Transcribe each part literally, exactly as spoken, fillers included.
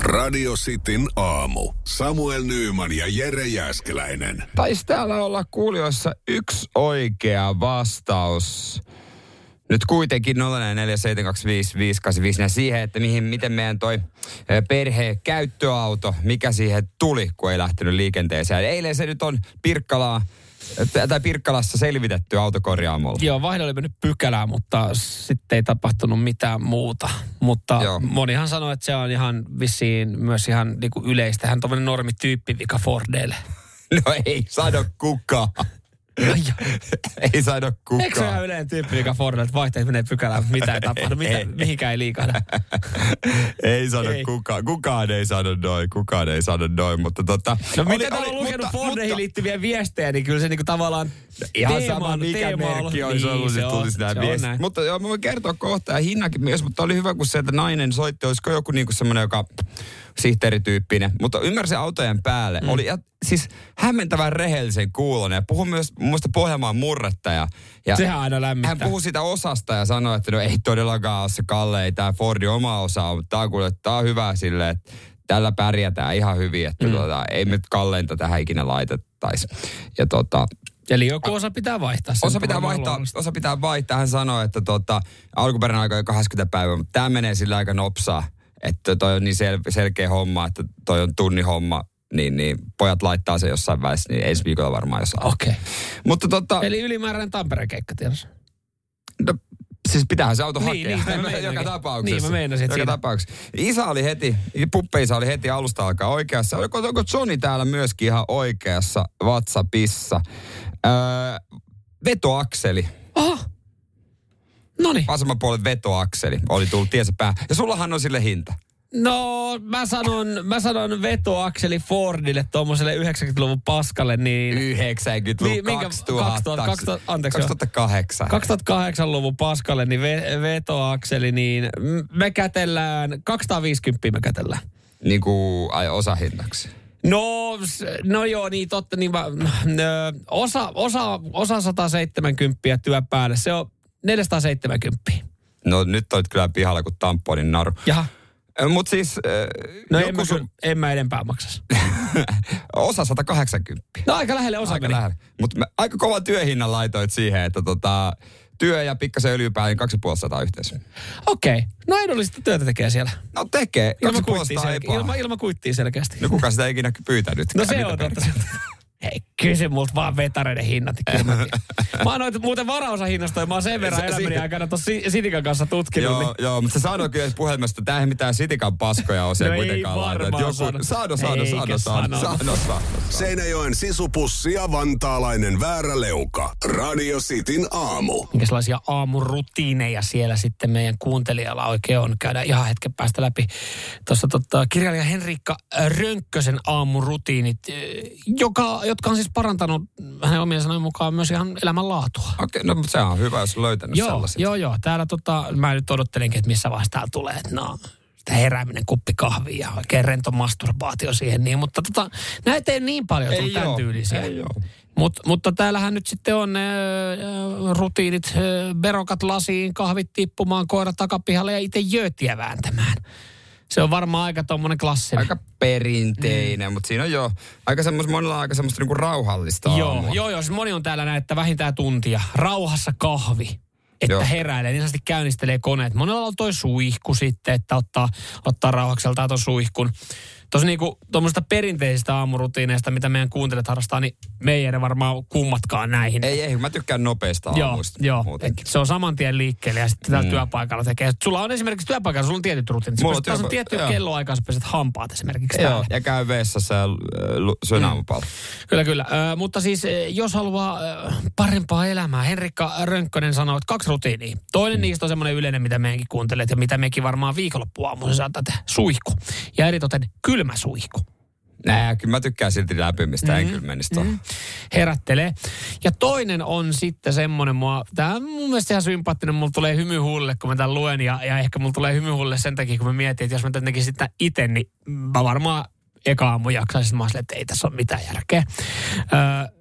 Radio Cityn aamu. Samuel Nyyman ja Jere Jääskeläinen. Taisi täällä olla kuulijoissa yksi oikea vastaus. Nyt kuitenkin nolla neljä seitsemän kaksi viisi viisi kahdeksan viisi siihen, että mihin, miten meidän toi perhe käyttöauto, mikä siihen tuli, kun ei lähtenyt liikenteeseen. Eilen se nyt on Pirkkalaa. Tämä Pirkkalassa selvitetty autokorjaamolla. Joo, vaihde oli mennyt pykälää, mutta sitten ei tapahtunut mitään muuta. Mutta joo. Monihan sanoi, että se on ihan vissiin myös ihan niinku yleistä. Hän on tommoinen normityyppi vika Fordeille. No ei sano kukaan. No, ei sano kukaan. Eikö se ole yleinen tyyppi vika Fordeille, että vaihteet menee pykälään, mutta mitä ei tapahdu, mitä, mihinkään ei liikahda. ei sano ei. kukaan. Kukaan ei sano noin, kukaan ei sano noin, mutta tota... No mitä täällä on lukenut Fordeihin liittyviä viestejä, niin kyllä se niinku tavallaan... Ihan teema, sama, mikä merkki olisi ollut, niin, että tulisi nämä viestit. Mutta joo, mä voin kertoa kohta ja hinnakin myös, mutta oli hyvä, kun se, että nainen soitti, olisiko joku niinku semmoinen, joka sihteerityyppinen. Mutta ymmärsin autojen päälle. Mm. Oli siis hämmentävän rehellisen kuulonen. Ja puhui myös mun mielestä Pohjanmaan murretta. Ja, ja sehän aina lämmittää. Hän puhui sitä osasta ja sanoi, että no ei todellakaan ole se Kalle, ei tämä Fordi oma osa, mutta tämä on, kuule, tämä on hyvä silleen, että tällä pärjätään ihan hyvin, että mm. tuota, ei me Kalleinta tähän ikinä laitettaisi. Ja tota... Eli joku osa pitää vaihtaa. Osa pitää vaihtaa, osa pitää vaihtaa. Hän sanoi, että tota, alkuperäinen aika on kaksikymmentä päivää, mutta tämä menee sillä aika nopsaa. Että toi on niin sel- selkeä homma, että toi on tunnin homma, niin, niin pojat laittaa se jossain välissä, niin ensi viikolla varmaan jossain. Okei. Okay. Mutta tota... Eli ylimääräinen Tampereen keikka tiedossa. No, siis pitäähän se auto niin, hakea. Niin, joka tapauksessa. Niin, mä meinasin, joka siinä. Tapauksessa. Isä oli heti, puppeisa oli heti alusta alkaa oikeassa. Onko, onko Johnny täällä myöskin ihan oikeassa WhatsAppissa? Öö, vetoakseli. Aha. Noniin. Vasemman puolen vetoakseli oli tullut tiensä päähän. Ja sullahan on sille hinta. No, mä sanon, mä sanon vetoakseli Fordille, tuommoiselle yhdeksänkymmentäluvun paskalle, niin... yhdeksänkymmentäluvun, niin, kaksituhatta, kaksituhatta, anteeksi, kaksituhattakahdeksan. kaksituhattakahdeksanluvun paskalle, niin ve, vetoakseli, niin me kätellään, kaksisataaviisikymmentä me kätellään. Niin kuin osahinnaksi. No, no joo, niin totta, niin mä, ö, osa, osa, osa sata seitsemänkymmentä työn päälle, se on neljäsataaseitsemänkymmentä. No nyt olet kyllä pihalla kuin tamponin naru. Jaha. Mut siis... Äh, no en mä, sun... kyllä, en mä enempää maksas. Osa sata kahdeksankymmentä. No aika lähelle osa. Aika lähelle. Mutta aika kovan työhinnan laitoit siihen, että tota, työ ja pikkasen öljypää, niin kaksituhattaviisisataa yhteensä. Okei. Okay. No edullista työtä tekee siellä. No tekee. kaksituhattaviisisataa ei paha. Ilma, ilma kuittiin selkeästi. No kuka sitä ikinä pyytänyt? No se on totta. Hei, kysy multa vaan vetareiden hinnat. Mä annoin muuten varaosahinnasta ja mä oon sen verran elämäni aikana tuossa Sitikan kanssa tutkinut. Joo, niin. Joo, mutta se sanoi kyllä puhelimesta, että tää ei mitään Sitikan paskoja ole se no kuitenkaan laita. Joku... Sano, sano, sano, sano, sano, sano, sano. Seinäjoen sisupussi ja vantaalainen vääräleuka. Radio Cityn aamu. Minkälaisia aamurutiineja siellä sitten meidän kuuntelijalla oikein on? Käydään ihan hetken päästä läpi. Tuossa tota, kirjailija Henriikka Rönkkösen aamurutiinit, joka... jotka on siis parantanut hänen omien sanojen mukaan myös ihan elämänlaatua. Okei, no mutta sehän on hyvä, jos on löytänyt joo, sellaiset. Joo, joo. Täällä tota, mä nyt odottelinkin, että missä vaiheessa täällä tulee, että no, sitä herääminen, kuppi kahvia ja oikein rento masturbaatio siihen niin, mutta tota, näitä ei niin paljon tullut tämän tyylisiä. Ei joo. Mut, mutta täällähän nyt sitten on äh, rutiinit, äh, verokat lasiin, kahvit tippumaan, koira takapihalle ja itse jöötiä vääntämään. Se on varmaan aika tommonen klassinen. Aika perinteinen, mm. mutta siinä on jo aika semmos, monilla on aika semmoista niinku rauhallista aamua. Joo, joo, siis moni on täällä näin, että vähintään tuntia. Rauhassa kahvi, että joo. Heräilee, niin sanotusti käynnistelee koneet. Monella on toi suihku sitten, että ottaa, ottaa rauhakseltaan ton suihkun. Tuossa niinku tuommoisista perinteisistä aamurutiineista, mitä meidän kuuntelijat harrastaa, niin me ei edes varmaan kummatkaan näihin. Ei, ei, mä tykkään nopeista aamuista. Joo, joo. Se on saman tien liikkeelle ja sitten mm. työpaikalla tekee. Sulla on esimerkiksi työpaikalla, sulla on tietyt rutiinit. Mulla on työpa- on tiettyä kelloaikaa, sä peset hampaat esimerkiksi. Joo, täällä. Ja käy vessassa ja syön aamupalaa. Mm. Kyllä, kyllä. Ö, mutta siis jos haluaa parempaa elämää, Henriikka Rönkkönen sanoo, että kaksi rutiinia. Toinen mm. niistä on semmoinen yleinen, mitä meidänkin kuuntelet ja mitä mekin varmaan viikonloppuaamuisen saattaa tehdä. Suihku. Ja eritoten kylmä suihku. Nää, kyllä mä tykkään silti läpimistä, mm-hmm. en kyllä menisi tuohon. Mm-hmm. Herättelee. Ja toinen on sitten semmoinen mua, tää on mun mielestä ihan sympaattinen, mulla tulee hymy huulille, kun mä tämän luen, ja, ja ehkä mulla tulee hymy huulille sen takia, kun mä mietin, että jos mä tämän tekisin tämän itse, niin mä varmaan eka aamu jaksaisin, mä olisin, että ei tässä ole mitään järkeä. Öö,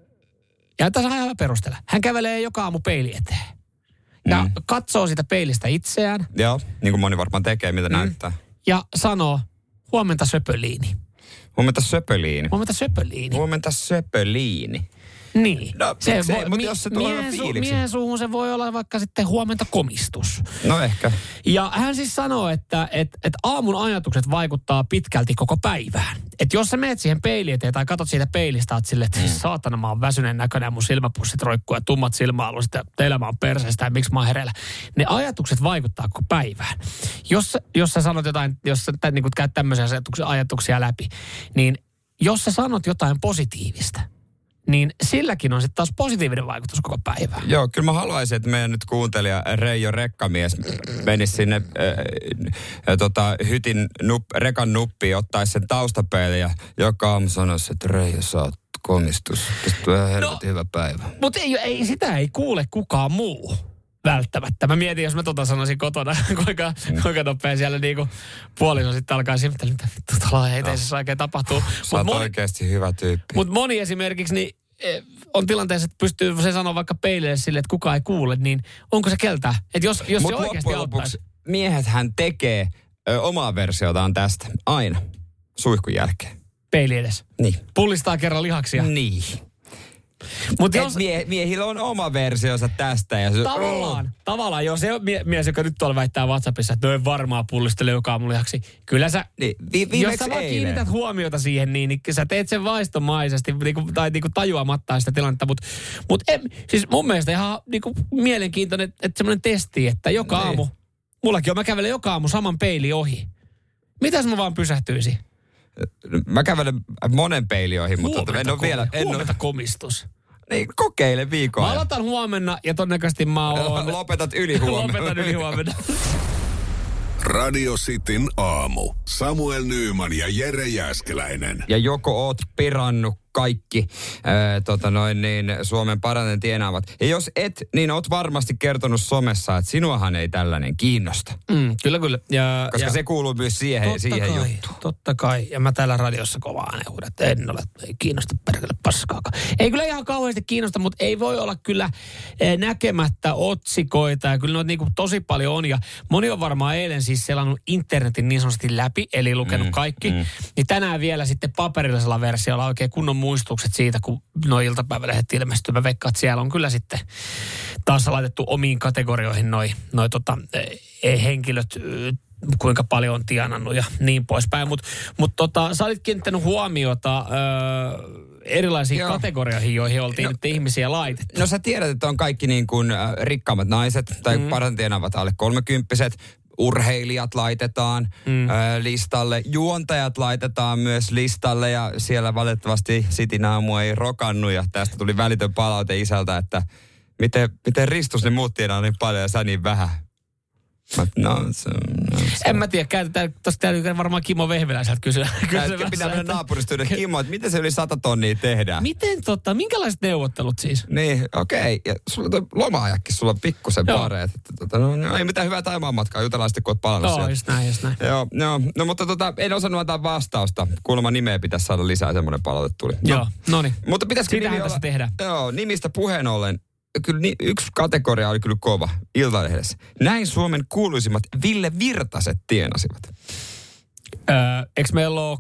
ja tässä on aivan perustella. Hän kävelee joka aamu peili eteen. Ja mm. katsoo sitä peilistä itseään. Joo, niin kuin moni varmaan tekee, mitä mm. näyttää. Ja sanoo, huomenta söpöliini. Huomenta söpöliini. Huomenta söpöliini. Huomenta söpöliini. Niin. No, se se, voi, mutta mi- jos se tulee miehen, su- miehen suuhun se voi olla vaikka sitten huomenta komistus. No ehkä. Ja hän siis sanoo, että et, et aamun ajatukset vaikuttaa pitkälti koko päivään. Että jos sä menet siihen peiliin eteen tai katot siitä peilistä, oot silleen, että mm. saatana mä oon väsyneen näköinen, mun silmäpussit roikkuu ja tummat silmäalueet ja elämä on perseestä ja miksi mä oon hereillä. Ne ajatukset vaikuttaa koko päivään. Jos, jos sä sanot jotain, jos sä niin kun käyt tämmöisiä ajatuksia, ajatuksia läpi, niin jos sä sanot jotain positiivista, niin silläkin on sitten taas positiivinen vaikutus koko päivään. Joo, kyllä mä haluaisin, että meidän nyt kuuntelija Reijo Rekkamies menisi sinne äh, äh, tota, hytin nup, rekan nuppiin, ottaisi sen taustapeilin ja joka aamu sanoisi, että Reijo, sä oot komistus. Tästä on helvetin hyvä päivä. Mutta ei, ei, sitä ei kuule kukaan muu. Välttämättä. Mä mietin, jos mä tota sanoisin kotona, kuinka, kuinka nopea siellä niinku puolison sitten alkaa siltä, mitä vittu tuolla eteisessä no. oikein tapahtuu. Sä oot oikeasti hyvä tyyppi. Mutta moni esimerkiksi niin, on tilanteessa, että pystyy se sanoa vaikka peilille sille, että kukaan ei kuule, niin onko se keltää? Että jos, jos se oikeasti auttaisi. Miehethän tekee ö, omaa versiotaan tästä aina suihkun jälkeen. Peili edes. Niin. Pullistaa kerran lihaksia. Niin. Mut jos, mie, miehillä on oma versionsa tästä. Ja se, tavallaan, oh. tavallaan, jos se mie, mies, joka nyt tuolla väittää WhatsAppissa, että noin varmaan pullistele joka aamu lihaksi. Kyllä sä, niin, vi, jos sä vaan kiinnität huomiota siihen, niin, niin sä teet sen vaistomaisesti niin, tai niin, tajuamatta sitä tilannetta. Mutta mut siis mun mielestä ihan niin, mielenkiintoinen että semmoinen testi, että joka niin. aamu, mullakin on, mä kävelen joka aamu saman peilin ohi. Mitäs mä vaan pysähtyisin? Mä kävelen monen peilioihin, mutta huomenta en ole kom- vielä... En huomenta ole. Komistus. Niin, kokeile viikolla. Mä aloitan huomenna ja todennäköisesti mä oon... Lopetat yli huomenna. Lopetan yli huomenna. Radio Cityn aamu. Samuel Nyyman ja Jere Jääskeläinen. Ja joko oot pirannut kaikki ää, tota noin, niin Suomen parhaiten tienaavat. Ja jos et, niin oot varmasti kertonut somessa, että sinuahan ei tällainen kiinnosta. Mm, kyllä, kyllä. Ja, koska ja, se kuuluu myös siihen, siihen kai, juttuun. Totta kai. Ja mä täällä radiossa kovaan huudan, että en ole, ei kiinnosta perkele paskaakaan. Ei kyllä ihan kauheasti kiinnosta, mutta ei voi olla kyllä näkemättä otsikoita. Ja kyllä noita niin kuin tosi paljon on. Ja moni on varmaan eilen siis selannut internetin niin sanotusti läpi, eli lukenut mm, kaikki. Mm. Niin tänään vielä sitten paperillisella versiolla oikein kunnon muistukset siitä, kun noi iltapäivälehdet ilmestyy. Mä veikkaan, että siellä on kyllä sitten taas laitettu omiin kategorioihin noi, noi tota, henkilöt, kuinka paljon on tienannut ja niin poispäin. Mutta mut tota, sä olit kiinnittänyt huomiota ö, erilaisiin Joo. kategorioihin, joihin oltiin no, nyt ihmisiä laitettu. No sä tiedät, että on kaikki niin kuin rikkaammat naiset tai mm. parhaiten tienaavat alle kolmekymppiset. Urheilijat laitetaan mm. ö, listalle, juontajat laitetaan myös listalle ja siellä valitettavasti Cityn aamu ei rokannut ja tästä tuli välitön palaute isältä, että miten, miten Ristus ne muut tienaa niin paljon ja sä niin vähän. Mä, no, se, no, se. En mä tiedä, käytetään, tossa täytyy varmaan Kimmo Vehviläiseltä kysyä. Käytetään pitää mennä naapuristyyden Kimmo, että miten se yli sata tonnia tehdään. Miten tota, minkälaiset neuvottelut siis? Niin, okei. Okay. Sulla toi loma-ajakkin, sulla on pikkusen pareet. Tota, no, no, ei mitään hyvää taimaan matkaa, jutellaan sitten kun oot palannut sieltä. Joo, just näin, just näin. Joo, no, no mutta tota, en osannut antaa vastausta. Kuulemma nimeä pitäisi saada lisää, semmoinen palaute tuli. No, joo, no niin. Mutta pitäisikö nimi olla? Tehdä. Joo, nimistä puheen ollen. Kyllä ni, yksi kategoria oli kyllä kova Iltalehdessä. Näin Suomen kuuluisimmat Ville Virtaset tienasivat. Öö, eikö meillä ole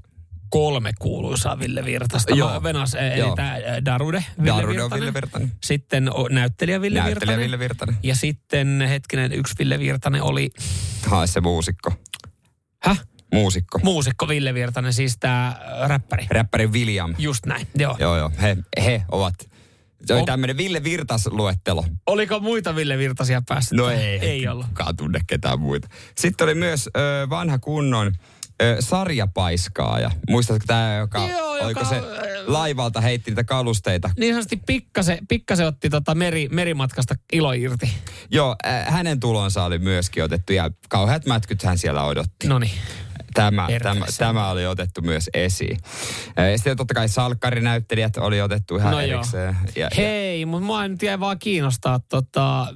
kolme kuuluisaa Ville Virtasta? Joo. Venas, eli Joo. tämä Darude Ville Darude Virtanen. On Ville Virtanen. Sitten o, näyttelijä, Ville, näyttelijä Virtanen. Ville Virtanen. Ja sitten hetkinen yksi Ville Virtanen oli... Hae se muusikko. Häh? Muusikko. Muusikko Ville Virtanen, siis tämä räppäri. Räppäri William. Just näin, joo. Joo, joo. He, he ovat... Se oli tämmöinen Ville Virtas-luettelo. Oliko muita Ville Virtasia päässyt? No ei. Ei ollut. Kukaan tunne ketään muita. Sitten oli myös ö, vanha kunnon ö, sarjapaiskaaja. Muistatko tämä, joka, Joo, joka oliko se laivalta heitti niitä kalusteita? Niin sanotusti pikkasen, pikkasen otti tota meri, merimatkasta ilo irti. Joo, ä, hänen tulonsa oli myöskin otettu ja kauheat mätkythän siellä odotti. Noniin. Tämä, tämä, tämä oli otettu myös esiin. Ja sitten totta kai salkkarinäyttelijät oli otettu ihan no erikseen. Ja, hei, ja... mutta mua nyt jäi vaan kiinnostaa, tota,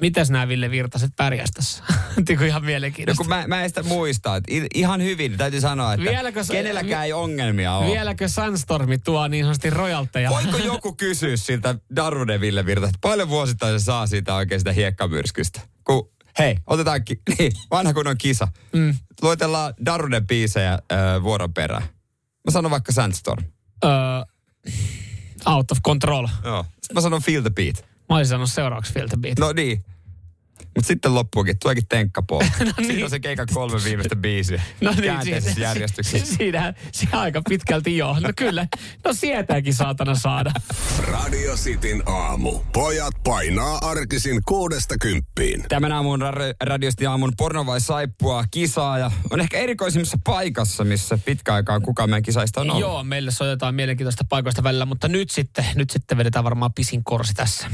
mitäs nämä Ville Virtaset pärjäs tässä? Tiku ihan mielenkiintoista. No kun mä, mä en sitä muista, että ihan hyvin täytyy sanoa, että vieläkö, kenelläkään vi, ei ongelmia ole. Vieläkö Sandstormi tuo niin sanotusti rojalteja? Voiko joku kysyä siltä Darude Ville Virtaset, paljon vuosittain se saa siitä oikein sitä hiekkamyrskystä? Kun... Hei, otetaan ki- niin, vanha kunnon kisa. Mm. Luetellaan Daruden biisejä äh, vuoron perään. Mä sanon vaikka Sandstorm. Uh, out of control. Joo. Sitten mä sanon Feel the Beat. Mä olisin sanonut seuraavaksi Feel the Beat. No niin. Mut sitten loppuukin, tuleekin tenkkapooli. No niin. Siinä on se keikan kolme viimeistä biisiä. No niin. Käänteisessä järjestyksessä. Siinähän se aika pitkälti joo. No kyllä. No sietääkin saatana saada. Radio Cityn aamu. Pojat painaa arkisin kuudesta kymppiin. Tämän aamun ra- Radio Cityn aamun porno vai saippuaa kisaa. Ja on ehkä erikoisimmassa paikassa, missä pitkä aikaa kukaan meidän kisaista on ollut. Joo, meille soitetaan mielenkiintoista paikoista välillä. Mutta nyt sitten, nyt sitten vedetään varmaan pisin korsi tässä.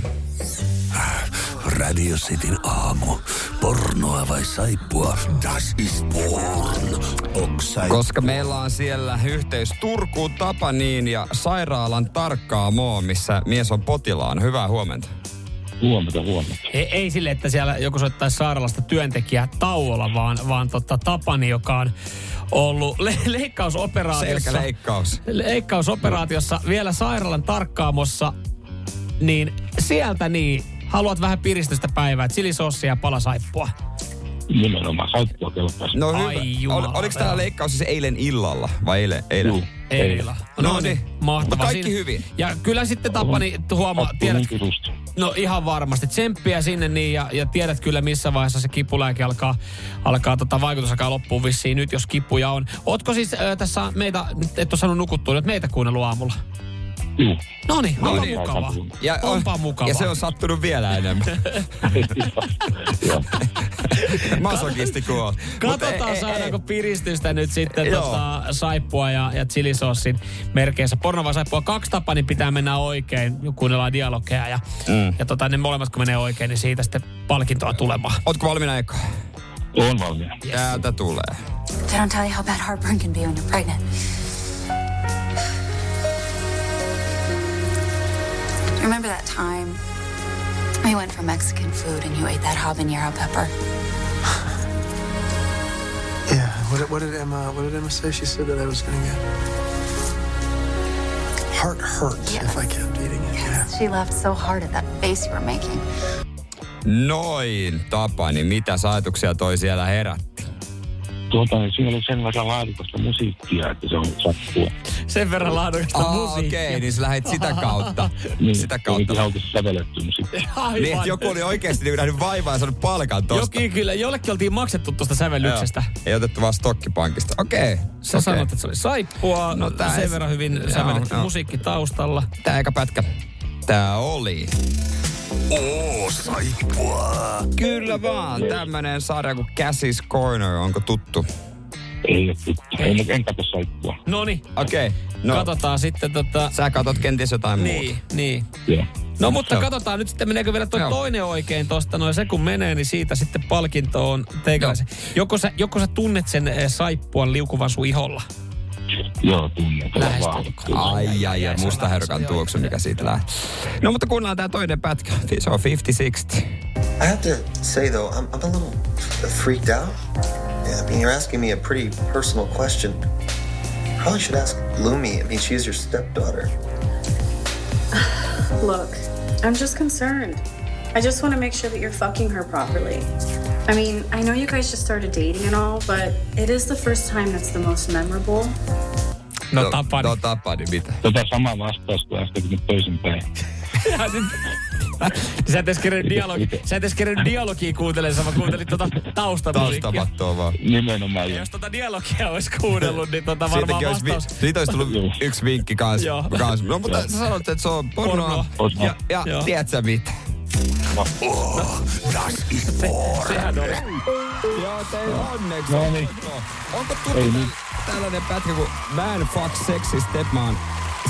Radio Cityn aamu. Pornoa vai saippua? Das ist porn. Oksai... Koska meillä on siellä yhteys Turkuun, Tapaniin ja sairaalan tarkkaamoon, missä mies on potilaan. Hyvää huomenta. Huomenta, huomenta. Ei, ei sille, että siellä joku soittaisi sairaalasta työntekijää tauolla, vaan, vaan totta Tapani, joka on ollut le- leikkausoperaatiossa. Selkäleikkaus. Leikkausoperaatiossa, vielä sairaalan tarkkaamossa, niin sieltä niin... Haluat vähän piristystä päivää, että silisossia ja palasaippua. Nimenomaan, saippua kelpaisi. No hyvä. Ol, oliko tämä leikkaus siis eilen illalla vai eilen? Eilen, Juu, eilen. eilen. No, no niin, mahtavaa. Kaikki siinä. Hyvin. Ja kyllä sitten Tapani huomaa, tiedät... No ihan varmasti. Tsemppiä sinne niin ja, ja tiedät kyllä missä vaiheessa se kipulääke alkaa, alkaa tota, vaikutus alkaa loppuun vissiin nyt, jos kipuja on. Ootko siis äh, tässä meitä, et ole saanut nukuttua, nyt meitä kuunnellut aamulla? Juu. No niin, onpa niin. mukava. Ja, on, onpa mukava. Ja se on sattunut vielä enemmän. Masokisti kuoli. Katsotaan saadaanko piristystä nyt sitten tota saippua ja, ja chilisossin merkeissä. Porno vai saippua kaksi tapaa, niin pitää mennä oikein. Kuunnellaan dialogeja ja, mm. ja tota, ne molemmat kun menee oikein, niin siitä sitten palkintoa tulemaan. Ootko valmiina eka? Oon valmiina. Yes. Täältä tulee. They don't tell you how bad heartburn can be when you're pregnant. Remember that time we went for Mexican food and you ate that habanero pepper? Yeah, what, what did Emma what did Emma say? She said that I was going to get heart hurts yeah. if I kept eating it. Yes, yeah. She laughed so hard at that face you were making. Noin, Tapani, mitä ajatuksia toi siellä herätti? Tuota, siinä oli sen verran laadukasta musiikkia, että se on sattua. Sen verran laadukasta oh, musiikkia. Okei, okay, niin sä lähdet sitä kautta. niin, sitä kautta. Niin, onkin säveletty musiikkia. Niin, että joku oli oikeasti niin nähnyt vaivaa ja saanut palkan tosta. Jokin kyllä, jollekin oltiin maksettu tosta sävellyksestä. Joo. Ei otettu vaan stokkipankista. Okei. Okay. Sä okay. sanot, että se oli saippua, no, sen es... verran hyvin sävelletty musiikki taustalla. Tää eka pätkä. Tää oli... Oo, saippua. Kyllä vaan, tämmönen sarja kuin Cassie's Corner, onko tuttu? Ei ole tuttu, en, en katso saippua. Noniin, okei. Okay. No. Katsotaan sitten tota... Sä katot kenties jotain niin, muuta. Niin, niin. Yeah. No mutta no. katsotaan nyt sitten, meneekö vielä toi no. toinen oikein tosta, no se kun menee, niin siitä sitten palkinto on teikäläisen. No. Joko, sä, joko sä tunnet sen saippuan liukuvan sun iholla? Joo, tunne. Ai, ai, ai, musta herkan tuoksu, mikä siitä lähtee. No, mutta kuunnellaan tää toinen pätkä. Se on fifty sixty. I have to say though, I'm, I'm a little freaked out. Yeah, I mean, you're asking me a pretty personal question. Probably should ask Lumi. I mean, she's your stepdaughter. Look, I'm just concerned. I just want to make sure that you're fucking her properly. I mean, I know you guys just started dating and all, but it is the first time that's the most memorable. No, no Tapani. No Tapani, mitä? Tota sama vastaus kuin äsken, kun nyt toisinpäin. Sä et edes kerran dialogi, dialogia kuuntelemaan, vaan kuuntelit tuota taustamusiikkia. Taustamattoa vaan. Nimenomaan. Ja jos tuota dialogia olisi kuunnellut, niin tuota varmaan vastaus. Olisi vi- siitä olisi tullut yksi vinkki kans. kans. No mutta sä sanoit, että se on pornoa. Porno. Ja, ja tiedät sä mitä? Oh, das ist porn. Joo, tein onneksi. No, niin. Onko tuttu tällainen pätkä kuin Man Fuck Sexy Stepman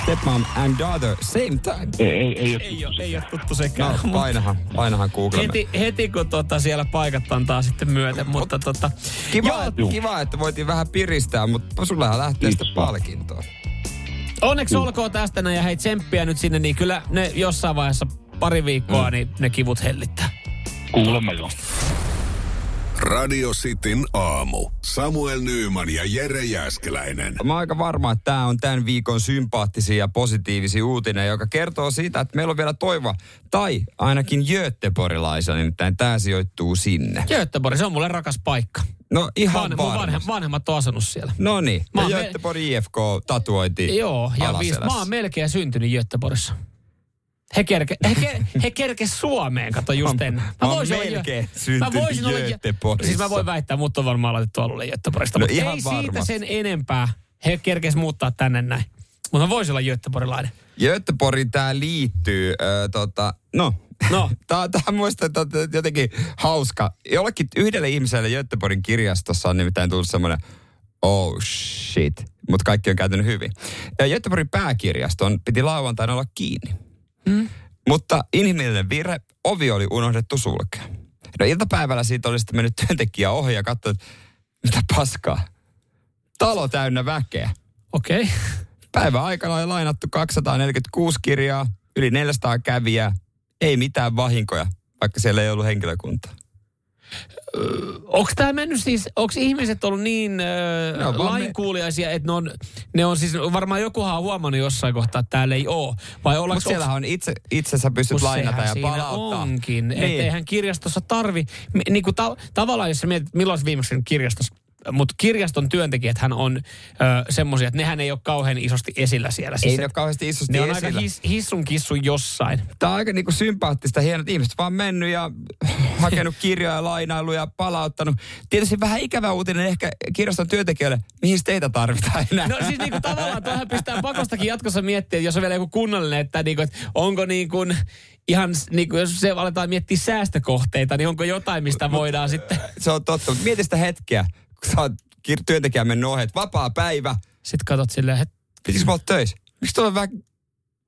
Stepmom and Daughter Same Time. Ei, ei, ei, ei, ole, ei ole tuttu sekään. No, painahan, painahan Googlemme. Heti, heti kun tuota siellä paikat antaa sitten myöten, o, mutta tuota... Kiva, joo, että, kiva, että voitiin vähän piristää, mutta sullahan lähtee sitten palkintoon. Onneksi Juh. olkoon tästä näin ja hei tsemppiä nyt sinne, niin kyllä ne jossain vaiheessa pari viikkoa, mm. niin ne kivut hellittää. Kuulemma joo. Radio Cityn aamu. Samuel Nyyman ja Jere Jääskeläinen. Mä oon aika varma, että tää on tämän viikon sympaattisia ja positiivisia uutinen, joka kertoo siitä, että meillä on vielä toivoa. Tai ainakin göteborgilaisia, nimittäin tää sijoittuu sinne. Göteborg, se on mulle rakas paikka. No ihan Vanhem, varmasti. Mun vanhemmat on asunut siellä. No niin, Göteborg I F K tatuointi. Joo, ja viis, mä oon melkein syntynyt Göteborgissa. He kerke, he, ker, he kerke Suomeen, kato just ennen. Mä, mä, mä voisin olla, mä voisin olla siis mä voin väittää, mut on varmaan laitettu alulle Göteborgista. No mutta ihan ei varmasti. Siitä sen enempää. He kerkes muuttaa tänne näin. Mutta mä voisin olla göteborgilainen. Göteborgiin tää liittyy, äh, tota, no... No. Tämä, tämä muistan, tämä on jotenkin hauska. Jollekin yhdelle ihmiselle Göteborgin kirjastossa on nimittäin tullut semmoinen oh shit, mutta kaikki on käytänyt hyvin. Göteborgin pääkirjaston piti lauantaina olla kiinni. Mm. Mutta inhimillinen virhe, ovi oli unohdettu sulkea. No iltapäivällä siitä oli sitten mennyt työntekijä ohi ja katsoi, että mitä paskaa. Talo täynnä väkeä. Okei. Okay. Päivän aikana oli lainattu kaksisataaneljäkymmentäkuusi kirjaa, yli neljäsataa kävijää. Ei mitään vahinkoja, vaikka siellä ei ollut henkilökuntaa. Öö, onko tämä mennyt siis, onko ihmiset ollut niin öö, no, lainkuuliaisia, että ne on, ne on siis, varmaan jokuhan on huomannut jossain kohtaa, että täällä ei ole. Mutta siellähän on itse, itsensä pystyt lainata ja palauttaa. Onkin, niin. Että eihän kirjastossa tarvi, niin kuin ta, tavallaan jos sä mietit, milloin viimeksi kirjastossa, mutta kirjaston työntekijäthän on semmoisia, että nehän ei ole kauhean isosti esillä siellä. Siis ei ole kauheasti isosti ne esillä. Ne on aika his, hissun kissun jossain. Tämä on aika niinku sympaattista, hienot ihmiset vaan mennyt ja hakenut kirjoja, lainailu ja palauttanut. Tietysti vähän ikävä uutinen ehkä kirjaston työntekijöille, mihin teitä tarvitaan enää. No siis niinku tavallaan tuohon pistää pakostakin jatkossa miettiä, jos on vielä joku kunnallinen, että niinku, et onko niin kuin... Ihan niin kuin jos se aletaan miettiä säästökohteita, niin onko jotain, mistä voidaan sitten... Se on totta, mutta mieti sitä hetkeä, kun sä oot työntekijä mennyt ohi, vapaa päivä. Sitten katot silleen, että... Pitikö mä oot töissä? Miksi tuolla on vä...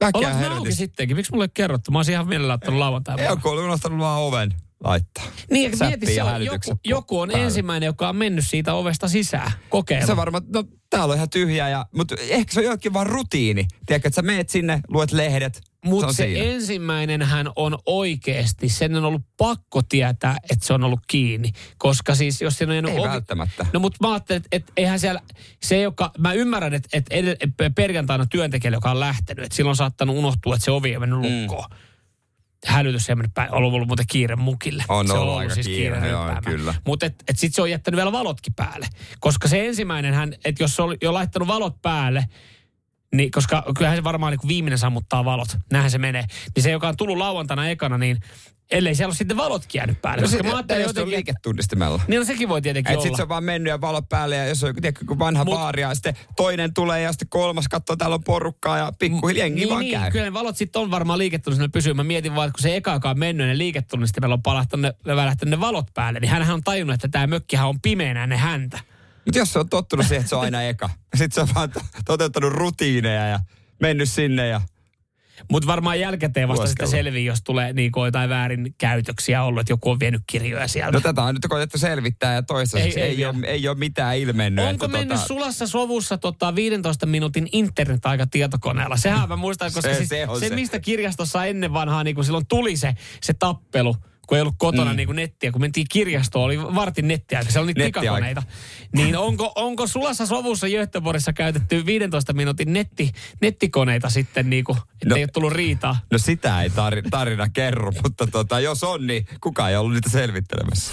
väkeä hervetis? Sittenkin? Miksi mulle ei kerrottu? Mä oon ihan mielellä ottanut lauantaina. Ei ole, kun olen unohtanut vaan oven laittaa. Niin, ja mieti, se on, joku, joku on päälle. Ensimmäinen, joka on mennyt siitä ovesta sisään kokeilemaan. Se varmaan, no täällä on ihan tyhjää, ja, mutta ehkä se on jokin vaan rutiini. Tiedätkö, että sä meet sinne, luet lehdet. Mutta se, se ensimmäinenhän on oikeasti, sen on ollut pakko tietää, että se on ollut kiinni. Koska siis, jos siinä on jäänyt... Ei ovi... välttämättä. No mutta mä ajattelin, että, että eihän siellä, se joka, mä ymmärrän, että, että perjantaina työntekijälle, joka on lähtenyt, että silloin on saattanut unohtua, että se ovi ei mennyt lukkoon. Mm. Hälytys ei mennyt päin, on ollut muuten kiire mukille. On se ollut, ollut aika siis kiire, joo, kyllä. Mutta et, et sitten se on jättänyt vielä valotkin päälle. Koska se ensimmäinenhän, että jos se on jo laittanut valot päälle... Niin, koska kyllähän se varmaan niin viimeinen sammuttaa valot. Näinhän se menee. Niin se, joka on tullut lauantaina ekana, niin ellei siellä ole sitten valotkin jäänyt päälle. No se, mä ajattelin jotenkin... liiketunnistimella. Niin no, sekin voi tietenkin Et olla. Sitten se on vaan mennyt ja valot päälle ja jos on joku, tiedätkö, vanha Mut... baari ja sitten toinen tulee ja sitten kolmas katsoo, täällä on porukkaa ja pikkuhiljaa jengi niin, vaan niin, käy. Niin, kyllä ne valot sitten on varmaan liiketunnistimella pysyy. Mä mietin vaan, että kun se eka, joka on mennyt ja ne liiketunnistimella on palahtanut ne, välähtänyt ne valot päälle, niin hänhän on tajunnut, että tämä mökkihän on pimeänä ne häntä. Mutta jos se on tottunut siihen, että se on aina eka. Sitten se on vaan toteuttanut rutiineja ja mennyt sinne ja... Mutta varmaan jälkikäteen vasta sitten selvii, jos tulee niin kuin jotain väärinkäytöksiä ollut, että joku on vienyt kirjoja sieltä. No tätä on nyt koetettu selvittää ja toistaiseksi ei, ei, ei, ole, ei ole mitään ilmennyt. Onko mennyt tota... sulassa sovussa tota viidentoista minuutin internet-aika tietokoneella? Sehän mä muistan, koska se, siis, se, se, se mistä kirjastossa ennen vanhaa niin kun silloin tuli se, se tappelu. Kun ei ollut kotona mm. niin kuin nettiä, kun mentiin kirjastoon, oli vartin nettiä, kun siellä oli niitä tikakoneita. Niin onko, onko sulassa sovussa Göteborgissa käytetty viidentoista minuutin netti, nettikoneita sitten, niin kuin, ettei no, ole tullut riitaa? No sitä ei tarina, tarina kerro, mutta tota, jos on, niin kukaan ei ollut niitä selvittelemässä.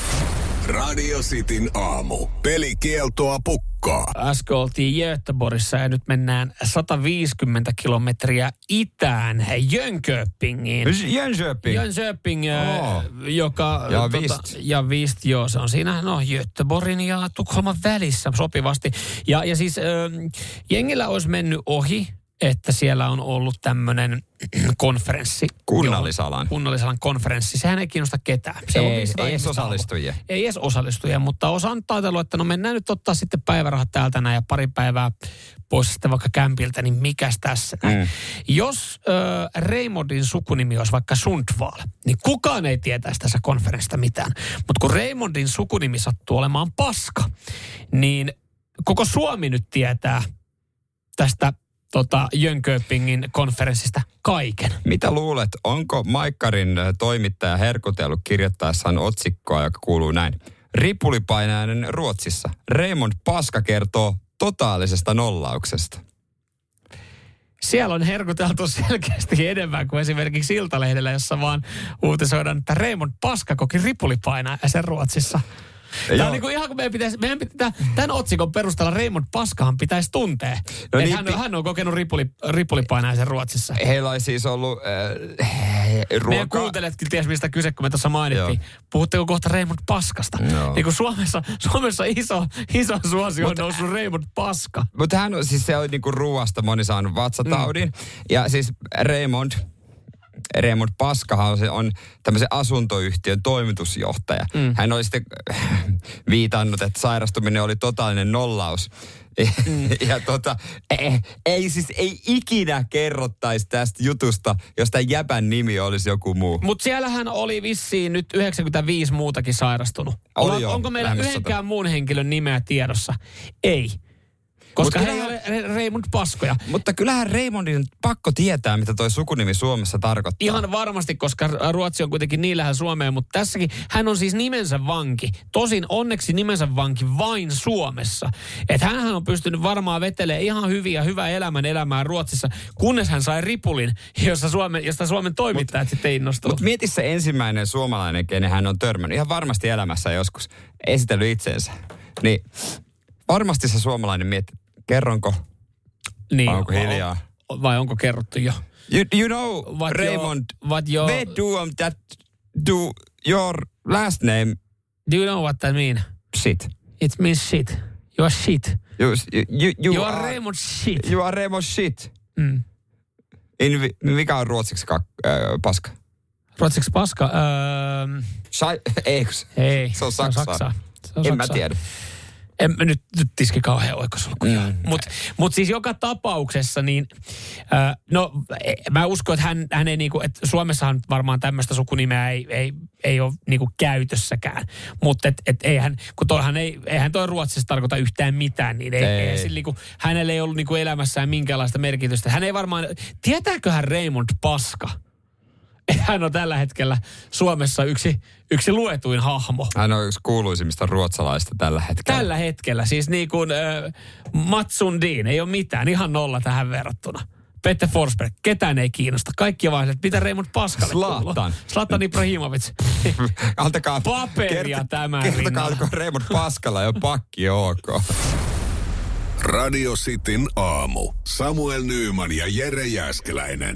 Radio Cityn aamu. Pelikieltoa pukkaa. Äsken oltiin Göteborgissa ja nyt mennään sataviisikymmentä kilometriä itään Jönköpingiin. Jönköping. Jönköping, oh. joka... Ja tuota, vist. Ja vist, joo. Se on siinä, no, Göteborgin ja Tukholman välissä sopivasti. Ja, ja siis äh, jengillä olisi mennyt ohi, että siellä on ollut tämmöinen konferenssi. Kunnallisalan. Joo, kunnallisalan konferenssi. Sehän ei kiinnosta ketään. Se ei, ei edes osallistujia. Ollut. Ei edes osallistujia, mutta osa on taitellut, että no mennään nyt ottaa sitten päivärahat täältä näin ja pari päivää pois sitten vaikka kämpiltä, niin mikäs tässä? Mm. Jos äh, Raymondin sukunimi olisi vaikka Sundvall, niin kukaan ei tietäisi tässä konferenssista mitään. Mutta kun Raymondin sukunimi sattuu olemaan Paska, niin koko Suomi nyt tietää tästä tota, Jönköpingin konferenssista kaiken. Mitä luulet, onko Maikkarin toimittaja herkutellut kirjoittaessaan otsikkoa, joka kuuluu näin? Ripulipainainen Ruotsissa. Raymond Paska kertoo totaalisesta nollauksesta. Siellä on herkuteltu selkeästi enemmän kuin esimerkiksi Iltalehdellä, jossa vaan uutisoidaan, että Raymond Paska koki ripulipainaisen Ruotsissa. Tämä on niin kuin ihan kun meidän pitäisi, meidän pitää, tämän otsikon perusteella Raymond Paskahan pitäisi tuntea. No niin, hän, pi- hän on kokenut ripuli, ripulipainaisen Ruotsissa. Heillä ei siis ollut äh, ruokaa. Meidän kuunteletkin ties mistä kyse, kun me tuossa mainittiin. Joo. Puhutteko kohta Raymond Paskasta? No. Niin kuin Suomessa, Suomessa iso, iso suosio on noussut Raymond Paska. Mutta hän on, siis se on niin kuin ruoasta moni saanut vatsataudin. Mm. Ja siis Raymond... Raymond Paskahan on, on tämmöisen asuntoyhtiön toimitusjohtaja. Mm. Hän oli sitten viitannut, että sairastuminen oli totaalinen nollaus. Mm. ja tota, ei, ei siis ei ikinä kerrottaisi tästä jutusta, jos tämän jäpän nimi olisi joku muu. Mutta siellähän oli vissiin nyt yhdeksänkymmentäviisi muutakin sairastunut. Oli jo, onko meillä yhdenkään muun henkilön nimeä tiedossa? Ei. Koska hän ei ole Raymond Paskoja. Mutta kyllähän Raymondin pakko tietää, mitä toi sukunimi Suomessa tarkoittaa. Ihan varmasti, koska Ruotsi on kuitenkin niin lähellä Suomeen, mutta tässäkin hän on siis nimensä vanki. Tosin onneksi nimensä vanki vain Suomessa. Että hänhän on pystynyt varmaan vetelemään ihan hyviä, hyvää elämän elämää Ruotsissa, kunnes hän sai ripulin, josta Suomen, josta Suomen toimittajat sitten innostuu. Mutta mieti se ensimmäinen suomalainen, kenen hän on törmännyt. Ihan varmasti elämässä joskus esitellyt itseensä. Niin varmasti se suomalainen miettii. Kerronko? Niin, onko hiljaa? On, vai onko kerrottu jo? You, you know, what Raymond, your, what your, they do um, that do your last name. Do you know what that mean? Shit. It means shit. You are shit. You, you, you, you, you are, are Raymond shit. You are Raymond shit. Mm. In, mikä on ruotsiksi kak, äh, paska? Ruotsiksi paska? Ähm. Shai, eiks? Ei, se on saksaa. Saksa. Saksa. En mä tiedä. En mä nyt, nyt tiski kauhean oikosulkuja. Mm. Mutta mut siis joka tapauksessa, niin äh, no mä uskon, että hän, hän ei niinku, että Suomessahan varmaan tämmöistä sukunimeä ei, ei, ei ole niinku käytössäkään. Mutta et, et eihän, kun toihan ei, eihän toi Ruotsissa tarkoita yhtään mitään, niin ei, ei. Ei, sillä niinku, hänellä ei ollut niinku elämässään minkäänlaista merkitystä. Hän ei varmaan, tietääköhän Raymond Paska? Hän on tällä hetkellä Suomessa yksi, yksi luetuin hahmo. Hän on yksi kuuluisimmista ruotsalaista tällä hetkellä. Tällä hetkellä, siis niin kuin äh, Mats Sundin, ei ole mitään, ihan nolla tähän verrattuna. Petter Forsberg, ketään ei kiinnosta. Kaikki vaan, että mitä Raymond Paskalle kuuluu? Zlatan Ibrahimovic. Antakaa paperia tämän rinnalla. Kertokaa, onko Raymond Paskalla jo pakki ok. Radio Cityn aamu. Samuel Nyyman ja Jere Jääskeläinen.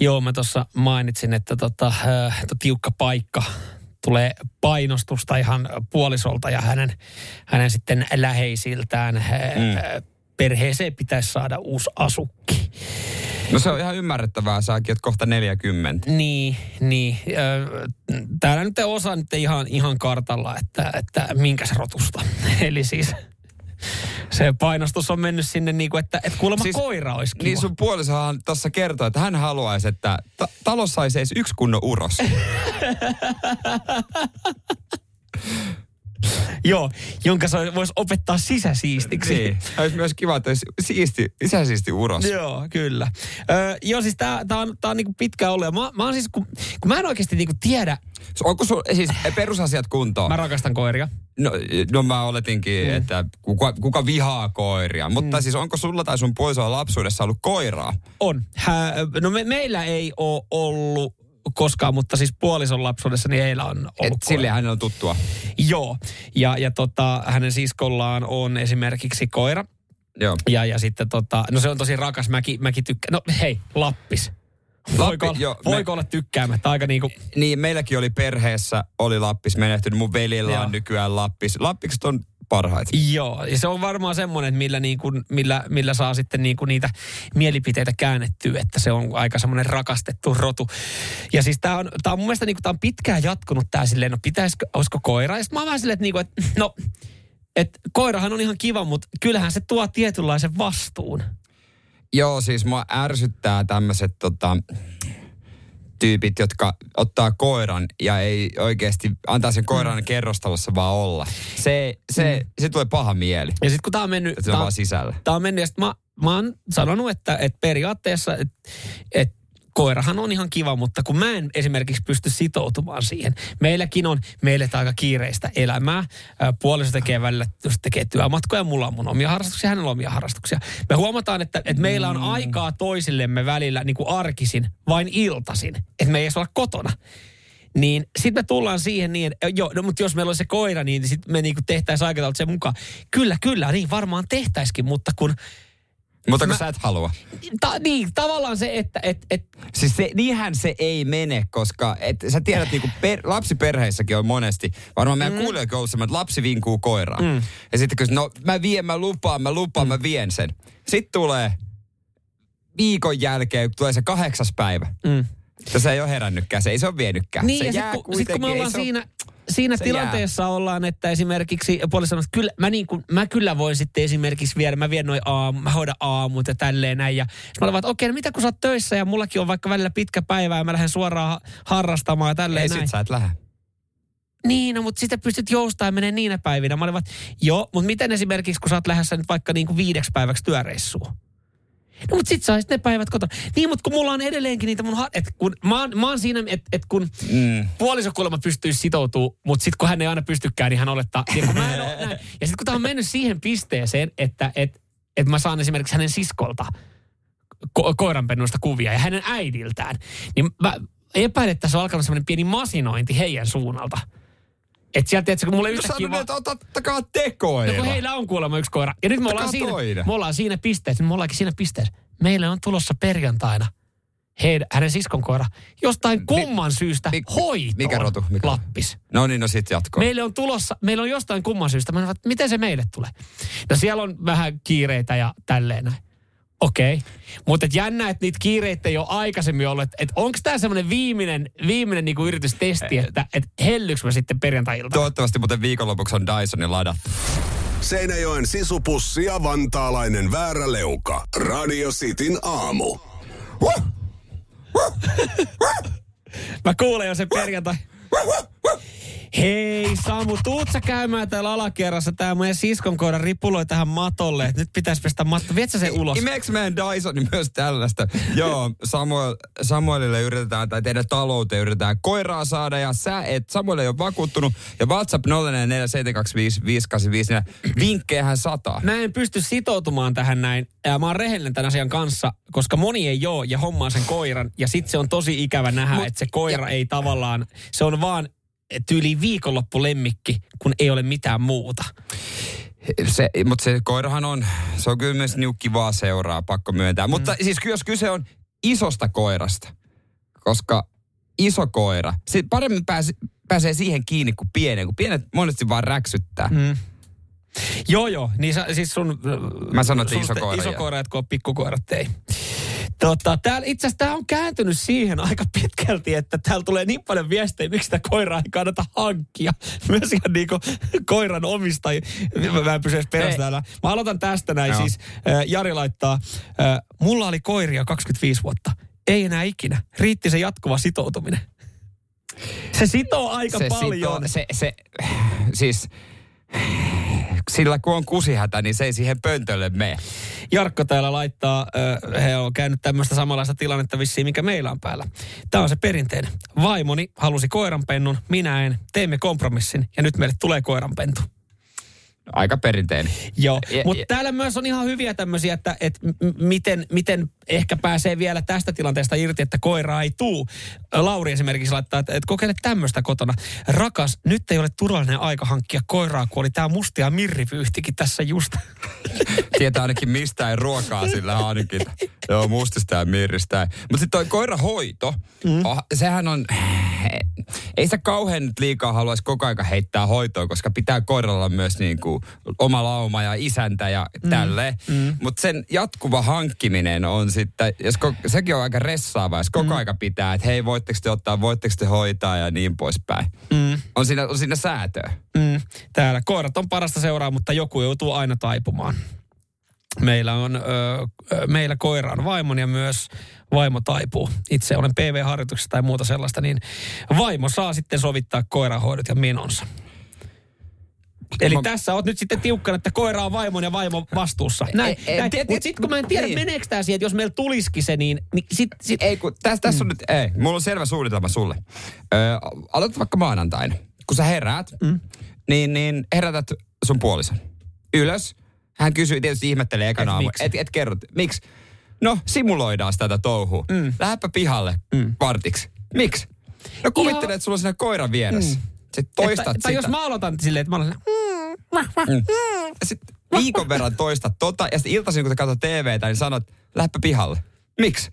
Joo, mä tuossa mainitsin, että tota, to tiukka paikka tulee painostusta ihan puolisolta ja hänen, hänen sitten läheisiltään. Mm. Perheeseen pitäisi saada uusi asukki. No se on ihan ymmärrettävää, säkin oot kohta neljäkymmentä. Niin, niin. Täällä nyt ei osaa nyt ihan, ihan kartalla, että, että minkäs rotusta. Eli siis... Se painostus on mennyt sinne niin kuin, että, että kuulemma siis, koira olisi kiva. Niin sun puolisohan tuossa kertoi, että hän haluaisi, että ta- talossa saisi edes yksi kunnon uros. Joo, jonka voisi opettaa sisäsiistiksi. Niin. Olisi myös kiva, että olisi siisti, sisäsiisti uros. Joo, kyllä. Öö, joo, siis tää, tää on, tää on niinku pitkään ollut. Ja mä, mä oon siis, kun, kun mä en oikeesti niinku tiedä. Onko sun siis perusasiat kuntoon? Mä rakastan koiria. No, no mä oletinkin, mm. että kuka, kuka vihaa koiria. Mutta mm. siis onko sulla tai sun puolisolla lapsuudessa ollut koiraa? On. Hä, no me, meillä ei ole ollut koskaan, mutta siis puolison lapsuudessa niin heillä on ollut koira. Sille hänellä on tuttua. Joo. Ja, ja tota, hänen siskollaan on esimerkiksi koira. Joo. Ja, ja sitten tota, no se on tosi rakas. Mäkin, mäkin tykkään. No hei, Lappis. Voiko, Lappi, olla, jo, voiko me, olla tykkäämättä? Aika niinku. Niin, meilläkin oli perheessä, oli Lappis menehtynyt. Mun veljellä joo. on nykyään Lappis. Lappikset on parhaita. Joo, ja se on varmaan semmoinen, millä, niinku, millä, millä saa sitten niinku niitä mielipiteitä käännettyä, että se on aika semmoinen rakastettu rotu. Ja siis tää on, tää on mun mielestä niinku, tää on pitkään jatkunut tää silleen, no pitäisikö, olisiko koira? Ja sit mä oon vähän silleen, että niinku, et, no, et koirahan on ihan kiva, mutta kyllähän se tuo tietynlaisen vastuun. Joo, siis mua ärsyttää tämmöiset tota, tyypit, jotka ottaa koiran ja ei oikeasti antaa sen koiran mm. kerrostalossa vaan olla. Se, se, mm. se tulee paha mieli. Ja sit kun tää on mennyt. Se on tää, vaan sisällä. Tää on mennyt ja sit mä, mä oon sanonut, että, että periaatteessa, että, että koirahan on ihan kiva, mutta kun mä en esimerkiksi pysty sitoutumaan siihen. Meilläkin on, meillä on aika kiireistä elämää. Puoliso tekee välillä, jos tekee työmatkoja, mulla on mun omia harrastuksia, hänellä on omia harrastuksia. Me huomataan, että, että meillä on aikaa toisillemme välillä niin kuin arkisin, vain iltasin, että me ei edes olla kotona. Niin sitten me tullaan siihen niin, joo, no, mutta jos meillä on se koira, niin sitten me niin kuin tehtäisiin aikataulta sen mukaan. Kyllä, kyllä, niin varmaan tehtäisikin, mutta kun mutta kun mä, sä et halua. Ta, niin, tavallaan se, että Et, et. Siis se, niinhän se ei mene, koska et, sä tiedät, että niinku per, lapsiperheissäkin on monesti, varmaan meidän mm. kuulijoikin on ollut semmoinen, että lapsi vinkuu koiraan. Mm. Ja sitten kun no mä vien, mä lupaan, mä lupaan, mm. mä vien sen. Sitten tulee viikon jälkeen, tulee se kahdeksas päivä. Mm. Se ei ole herännytkään, se ei se ole vienytkään. Niin, se ja jää sit, kuitenkin. Sitten kun me ollaan siinä Siinä se tilanteessa jää. ollaan, että esimerkiksi puoli sanoo, että kyllä, mä, niin kuin, mä kyllä voin sitten esimerkiksi viedä, mä vien noin aamu, mä hoidan aamut ja tälleen näin. Ja mä olen vaan, että okei, no mitä kun sä oot töissä ja mullakin on vaikka välillä pitkä päivä ja mä lähden suoraan harrastamaan ja tälleen ei, näin. Ei sit sä et lähde. Niin, no, mutta sitten pystyt joustamaan ja menee niinä päivinä. Mä olen vaan, joo, mutta miten esimerkiksi kun sä oot lähdössä nyt vaikka niin kuin viideksi päiväksi työreissuun? No, mutta sit saisit ne päivät kotona. Niin, mutta kun mulla on edelleenkin niitä mun. Har- että kun mä oon, mä oon siinä, että et kun mm. puolisokuolema pystyisi sitoutumaan, mutta sit kun hän ei aina pystykään, niin hän olettaa. Ja, kun mä en ole näin. Ja sit kun tää on mennyt siihen pisteeseen, että et, et mä saan esimerkiksi hänen siskolta ko- koiranpennuista kuvia ja hänen äidiltään, niin mä epäilen, että se on alkanut semmoinen pieni masinointi heidän suunnalta. Et sieltä tietysti, kun mulla ei yhtäkkiä sanoin, että ottakaa te koira. No kun heillä on kuulemma yksi koira. Ja nyt me ollaan siinä, me ollaan siinä pisteessä. Me ollaankin siinä pisteessä. Meillä on tulossa perjantaina heidän, hänen siskon koira jostain kumman mi, syystä mi, hoitoon. Mikä rotu? Mikä? Lappis. No niin, no sit jatkoon. Meillä on tulossa, meillä on jostain kumman syystä. Mä sanoin, että miten se meille tulee? No siellä on vähän kiireitä ja tälleen näin. Okei. Okay. Mutta et jännä, että niitä kiireitä ei ole aikaisemmin ollut. Että et onko tämä semmoinen viimeinen, viimeinen niinku yritystesti, että et hellyks mä sitten perjantai-iltaan? Toivottavasti muuten viikonlopuksi on Dysonin ladattu. Seinäjoen sisupussi ja vantaalainen vääräleuka. Radio Cityn aamu. Mä kuulen jo sen perjantai. Hei Samu, tuut sä käymään täällä alakerrassa? Tää meidän siskon koiran ripuloi tähän matolle, että nyt pitäis pestä matto. Viet sä sen ulos? Imeeks meidän Dysonin myös tällaista? Joo, Samuel, Samuelille yritetään, tai teidän talouteen yritetään koiraa saada, ja sä et, Samuel ei ole vakuuttunut, ja WhatsApp nolla neljä neljä seitsemän kaksi viisi viisi kahdeksan viisi, vinkkejä hän sataa. Mä en pysty sitoutumaan tähän näin, ja mä oon rehellinen tämän asian kanssa, koska moni ei oo, ja hommaa sen koiran, ja sit se on tosi ikävä nähdä, Mut, että se koira ja ei tavallaan, se on vaan tyyli viikonloppulemmikki, kun ei ole mitään muuta. Se, mutta se koirahan on, se on kyllä myös niukkivaa seuraa, pakko myöntää. Mm. Mutta siis jos kyse on isosta koirasta, koska iso koira, se paremmin pääsee, pääsee siihen kiinni kuin pienen, kun pienet monesti vaan räksyttää. Mm. Joo joo, niin sä, siis sun Mä sanon, että iso koira. Iso koira, kun on pikkukoirat, ei. Totta, itse asiassa tämä on kääntynyt siihen aika pitkälti, että täällä tulee niin paljon viestejä, miksi sitä koiraa ei kannata hankkia. Myös ihan niin kuin koiran omistajia. Mä en pysy edes perässä täällä. Mä aloitan tästä näin. Joo. Siis. Äh, Jari laittaa, äh, mulla oli koiria kaksikymmentäviisi vuotta. Ei enää ikinä. Riitti se jatkuva sitoutuminen. Se sitoo aika se paljon. Sitoo, se, se, siis, sillä kun on kusihätä, niin se ei siihen pöntölle mene. Jarkko täällä laittaa, äh, he on käynyt tämmöistä samanlaista tilannetta vissiin, mikä meillä on päällä. Tämä on se perinteinen. Vaimoni halusi koiranpennun, minä en. Teimme kompromissin ja nyt meille tulee koiranpentu. Aika perinteinen. Joo, mutta täällä myös on ihan hyviä tämmöisiä, että et m- miten, miten ehkä pääsee vielä tästä tilanteesta irti, että koira ei tuu. Lauri esimerkiksi laittaa, että et kokeile tämmöistä kotona. Rakas, nyt ei ole turvallinen aika hankkia koiraa, kun oli tää mustia mirrivyyhtikin tässä just. Tietää ainakin mistään ruokaa sillä ainakin. Joo, mustista ja mirristä. Mutta sitten toi koirahoito, mm. oh, sehän on... Ei sitä kauhean nyt liikaa haluaisi koko ajan heittää hoitoa, koska pitää koiralla myös niin kuin oma lauma ja isäntä ja mm. tälleen. Mm. Mutta sen jatkuva hankkiminen on sitten, jos ko- sekin on aika ressaava, jos koko mm. ajan pitää, että hei, voitteko te ottaa, voitteko te hoitaa ja niin poispäin. Mm. On siinä, on siinä säätöä. Mm. Täällä koirat on parasta seuraa, mutta joku joutuu aina taipumaan. Meillä on, ö, meillä koira on vaimon ja myös vaimo taipuu. Itse olen P V-harjoituksessa tai muuta sellaista, niin vaimo saa sitten sovittaa koirahoidot ja minonsa. Eli mä... tässä oot nyt sitten tiukkana, että koira on vaimon ja vaimo vastuussa. Näin, ei, näin. Ei, mut sitten kun mä en tiedä, niin. meneekö tää siihen, että jos meillä tulisikin se, niin, niin sit... sit... Ei kun, tässä täs on mm. nyt, ei, mulla on selvä suunnitelma sulle. Ö, aloitat vaikka maanantaina. Kun sä heräät, mm. niin, niin herätät sun puolison ylös. Hän kysyi, tietysti ihmettelee ekana aamu. Et, et kerrot, miksi? No, simuloidaan tätä touhua. Mm. Lähdäpä pihalle mm. vartiksi. Miksi? No kuvittele, ja... että sulla on siinä koiran vieressä. Mm. Sitten toistat et, sitä. Tai jos mä aloitan silleen, että mä olen... Mm. Sitten viikon verran toistat tota, ja sitten iltaisin, kun sä katsot T V:tä, niin sanot, lähdäpä pihalle. Miksi?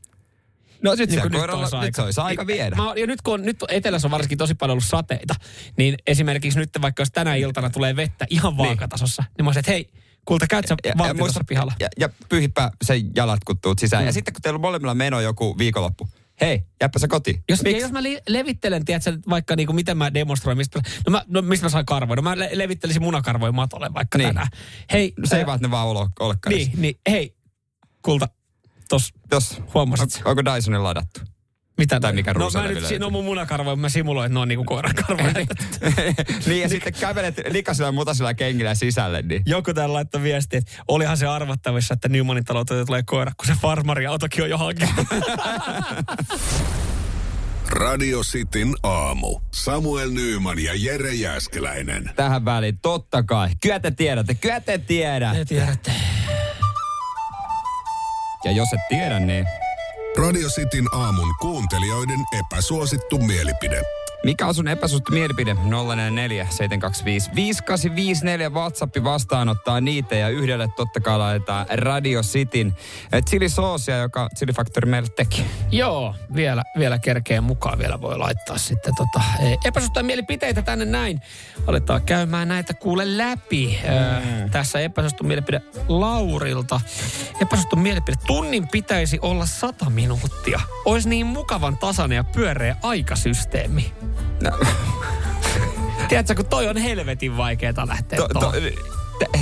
No sit niin, se koiralla, nyt se olisi aika viedä. Mä, ja nyt kun on, nyt etelässä on varsinkin tosi paljon ollut sateita, niin esimerkiksi nyt vaikka jos tänä iltana tulee vettä ihan vaakatasossa, niin, niin mä olisin, että hei, kulta, käyt sä valtti tuossa pihalla. Ja, ja pyyhipä sen jalat, kun tuut sisään. Mm. Ja sitten kun teillä on molemmilla meno joku viikonloppu. Hei, jääpä sä kotiin. Jos, jos mä li- levittelen, tiedätkö, vaikka niinku, miten mä demonstroin, mistä, no mä, no, mistä mä saan karvoja. No mä le- levittelisin munakarvoja matolle vaikka niin. tänään. Hei, no, se äh, ei vaan, ne vaan ole olkkarissa. Niin, niin, hei, kulta, tos, tos. huomasit. On, onko Dysonin ladattu? Mitä tai mikä no, mä nyt, siinä on mun munakarvoja, mä simuloin, että ne on niinku koiran karvoja. Niin, ja sitten kävelet likasilla ja mutasilla kengillä sisälle. Niin. Joku täällä laittoi viestiä, että olihan se arvattavissa, että Nymanin talouteen tulee koira, kun se farmariautokin on johonkin. Radio Cityn aamu. Samuel Nyyman ja Jere Jääskeläinen. Tähän väliin, totta kai. Kyllä te tiedätte, kyllä te tiedätte. Te tiedätte. Ja jos et tiedä, niin... Radio Cityn aamun kuuntelijoiden epäsuosittu mielipide. Mikä on sun epäsuosittu mielipide? nolla neljä neljä seitsemän kaksi viisi viisi kahdeksan viisi neljä WhatsAppi vastaanottaa niitä ja yhdelle totta kai laitetaan Radio Cityn chilisoosia, joka Chili Factory meille teki. Joo, vielä, vielä kerkeen mukaan vielä voi laittaa sitten tota, epäsuosittuja mielipiteitä tänne näin. Aletaan käymään näitä kuule läpi. Mm. Ö, tässä epäsuosittu mielipide Laurilta. Epäsuosittu mielipide. Tunnin pitäisi olla sata minuuttia. Olisi niin mukavan tasainen ja pyöreä aikasysteemi. No. Tiedätkö, kun toi on helvetin vaikeeta lähteä to, to,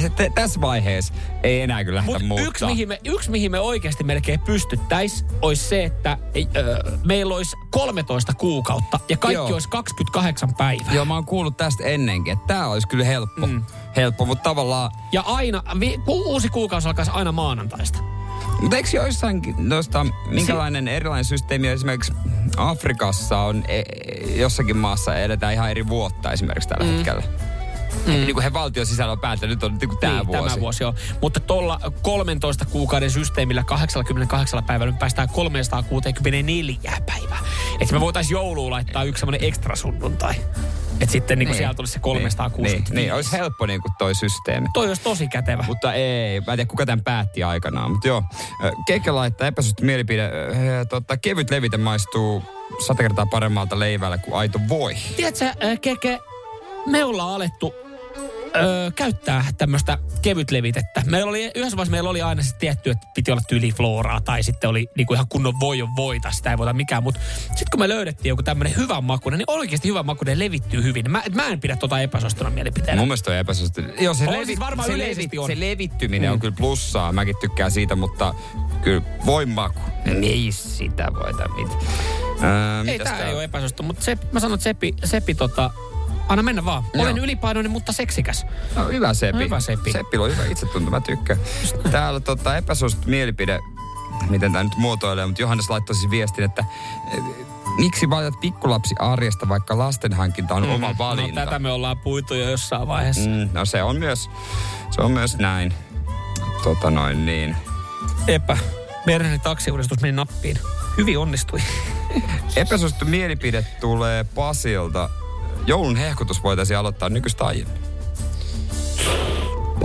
t- t- Tässä vaiheessa ei enää kyllä lähteä Mut muuttaa. Yksi mihin, me, yksi, mihin me oikeasti melkein pystyttäisiin, olisi se, että öö, meillä olisi kolmetoista kuukautta ja kaikki Joo. olisi kaksikymmentäkahdeksan päivää. Joo, mä oon kuullut tästä ennenkin, että tää olisi kyllä helppo. Mm. Helppo, mutta tavallaan... Ja aina, vi, uusi kuukausi alkaisi aina maanantaista. Mutta eikö joissain noista, minkälainen erilainen systeemi esimerkiksi Afrikassa on, e, jossakin maassa eletään ihan eri vuotta esimerkiksi tällä mm. hetkellä. Mm. Niin kuin he valtion sisällä on päättänyt, nyt on niin kuin tämä niin, vuosi. Tämä vuosi, joo. Mutta tuolla kolmentoista kuukauden systeemillä kahdeksankymmentäkahdeksan päivällä me päästään kolmesataakuusikymmentäneljä päivää. Että me voitaisiin jouluun laittaa yksi semmoinen ekstra sunnuntai. Että sitten niin niin, sieltä tulisi se kolmesataakuusikymmentäviisi. Niin, niin, olisi helppo niin kuin toi systeemi. Toi olisi tosi kätevä. Mutta ei, mä en tiedä kuka tämän päätti aikanaan. Mutta joo, Keikä laittaa epäsuosittu mielipide. Tota, kevyt levite maistuu sata kertaa paremmalta leivällä kuin aito voi. Tiedätkö, Keikä, me ollaan alettu Öö, käyttää tämmöistä kevytlevitettä. Meillä oli, yhdessä vaiheessa meillä oli aina se tietty, että piti olla tyyliflooraa tai sitten oli niinku ihan kunnon voijon voita, sitä ei voita mikään, mutta sitten kun me löydettiin joku tämmöinen hyvän makuinen, niin oikeasti hyvän makuinen levittyy hyvin. Mä, mä en pidä tota epäsuostuna mielipiteenä. Mun mielestä on epäsuostuna. Joo, se, levi, siis varmaan se, levi, se levittyminen mm. on kyllä plussaa, mäkin tykkään siitä, mutta kyllä voimaku. Ei sitä voita mitään. Ää, ei, tää, tää ei ole epäsuosittu, mutta se, mä sanon, että Seppi, Seppi tota, anna mennä vaan. Olen ylipainoinen, mutta seksikäs. No, hyvä Seppi. No, hyvä Seppi. Seppi on hyvä itsetunto, mä tykkään. Täällä tota, epäsuosittu mielipide, miten tää nyt muotoilee, mutta Johannes laittoi siis viestin, että miksi valitat pikkulapsi arjesta, vaikka lastenhankinta on mm. oma valinta? No, tätä me ollaan puitu jo jossain vaiheessa. Mm, no se on myös, se on myös näin. Tota noin niin. Epä. Perheinen taksiuudistus meni nappiin. Hyvin onnistui. Epäsuosittu mielipide tulee Pasilta. Joulun hehkutus voitaisiin aloittaa nykyistä aiemmin.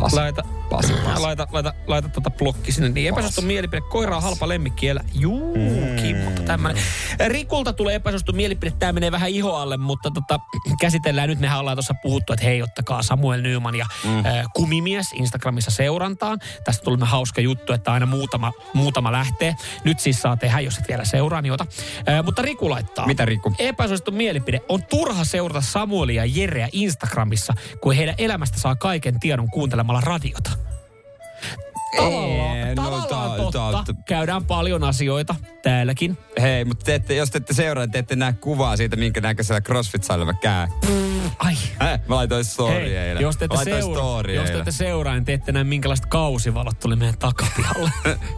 Pasi. Laita, Pasi, Pasi. laita, laita, laita tota blokki sinne. Niin epäsuosittu mielipide. Koira on halpa lemmikkielä. Juu, mm. kimmalta tämmönen. Rikulta tulee epäsuosittu mielipide. Tää menee vähän ihoalle, mutta tota, käsitellään nyt. Mehän ollaan tuossa puhuttu, että hei, ottakaa Samuel Nyyman ja mm. äh, Kumimies Instagramissa seurantaan. Tästä tuli hauska juttu, että aina muutama, muutama lähtee. Nyt siis saa tehdä, jos et vielä seuraa, niin ota. Äh, mutta Riku laittaa. Mitä Riku? Epäsuosittu mielipide. On turha seurata Samuelia ja Jereä Instagramissa, kun heidän elämästä saa kaiken tiedon kuuntelemaan radiota. Tavallaan, Ei, tavallaan no, ta, totta. Ta, ta. Käydään paljon asioita täälläkin. Hei, mutta te ette, jos te ette seuraa, te ette näe kuvaa siitä, minkä näköisellä CrossFit-salilla mä käyn. Ai. Äh, mä laitoin story eilen. Jos te ette seuraa, seura, niin te ette näe, minkälaiset kausivalot tuli meidän takapihalle.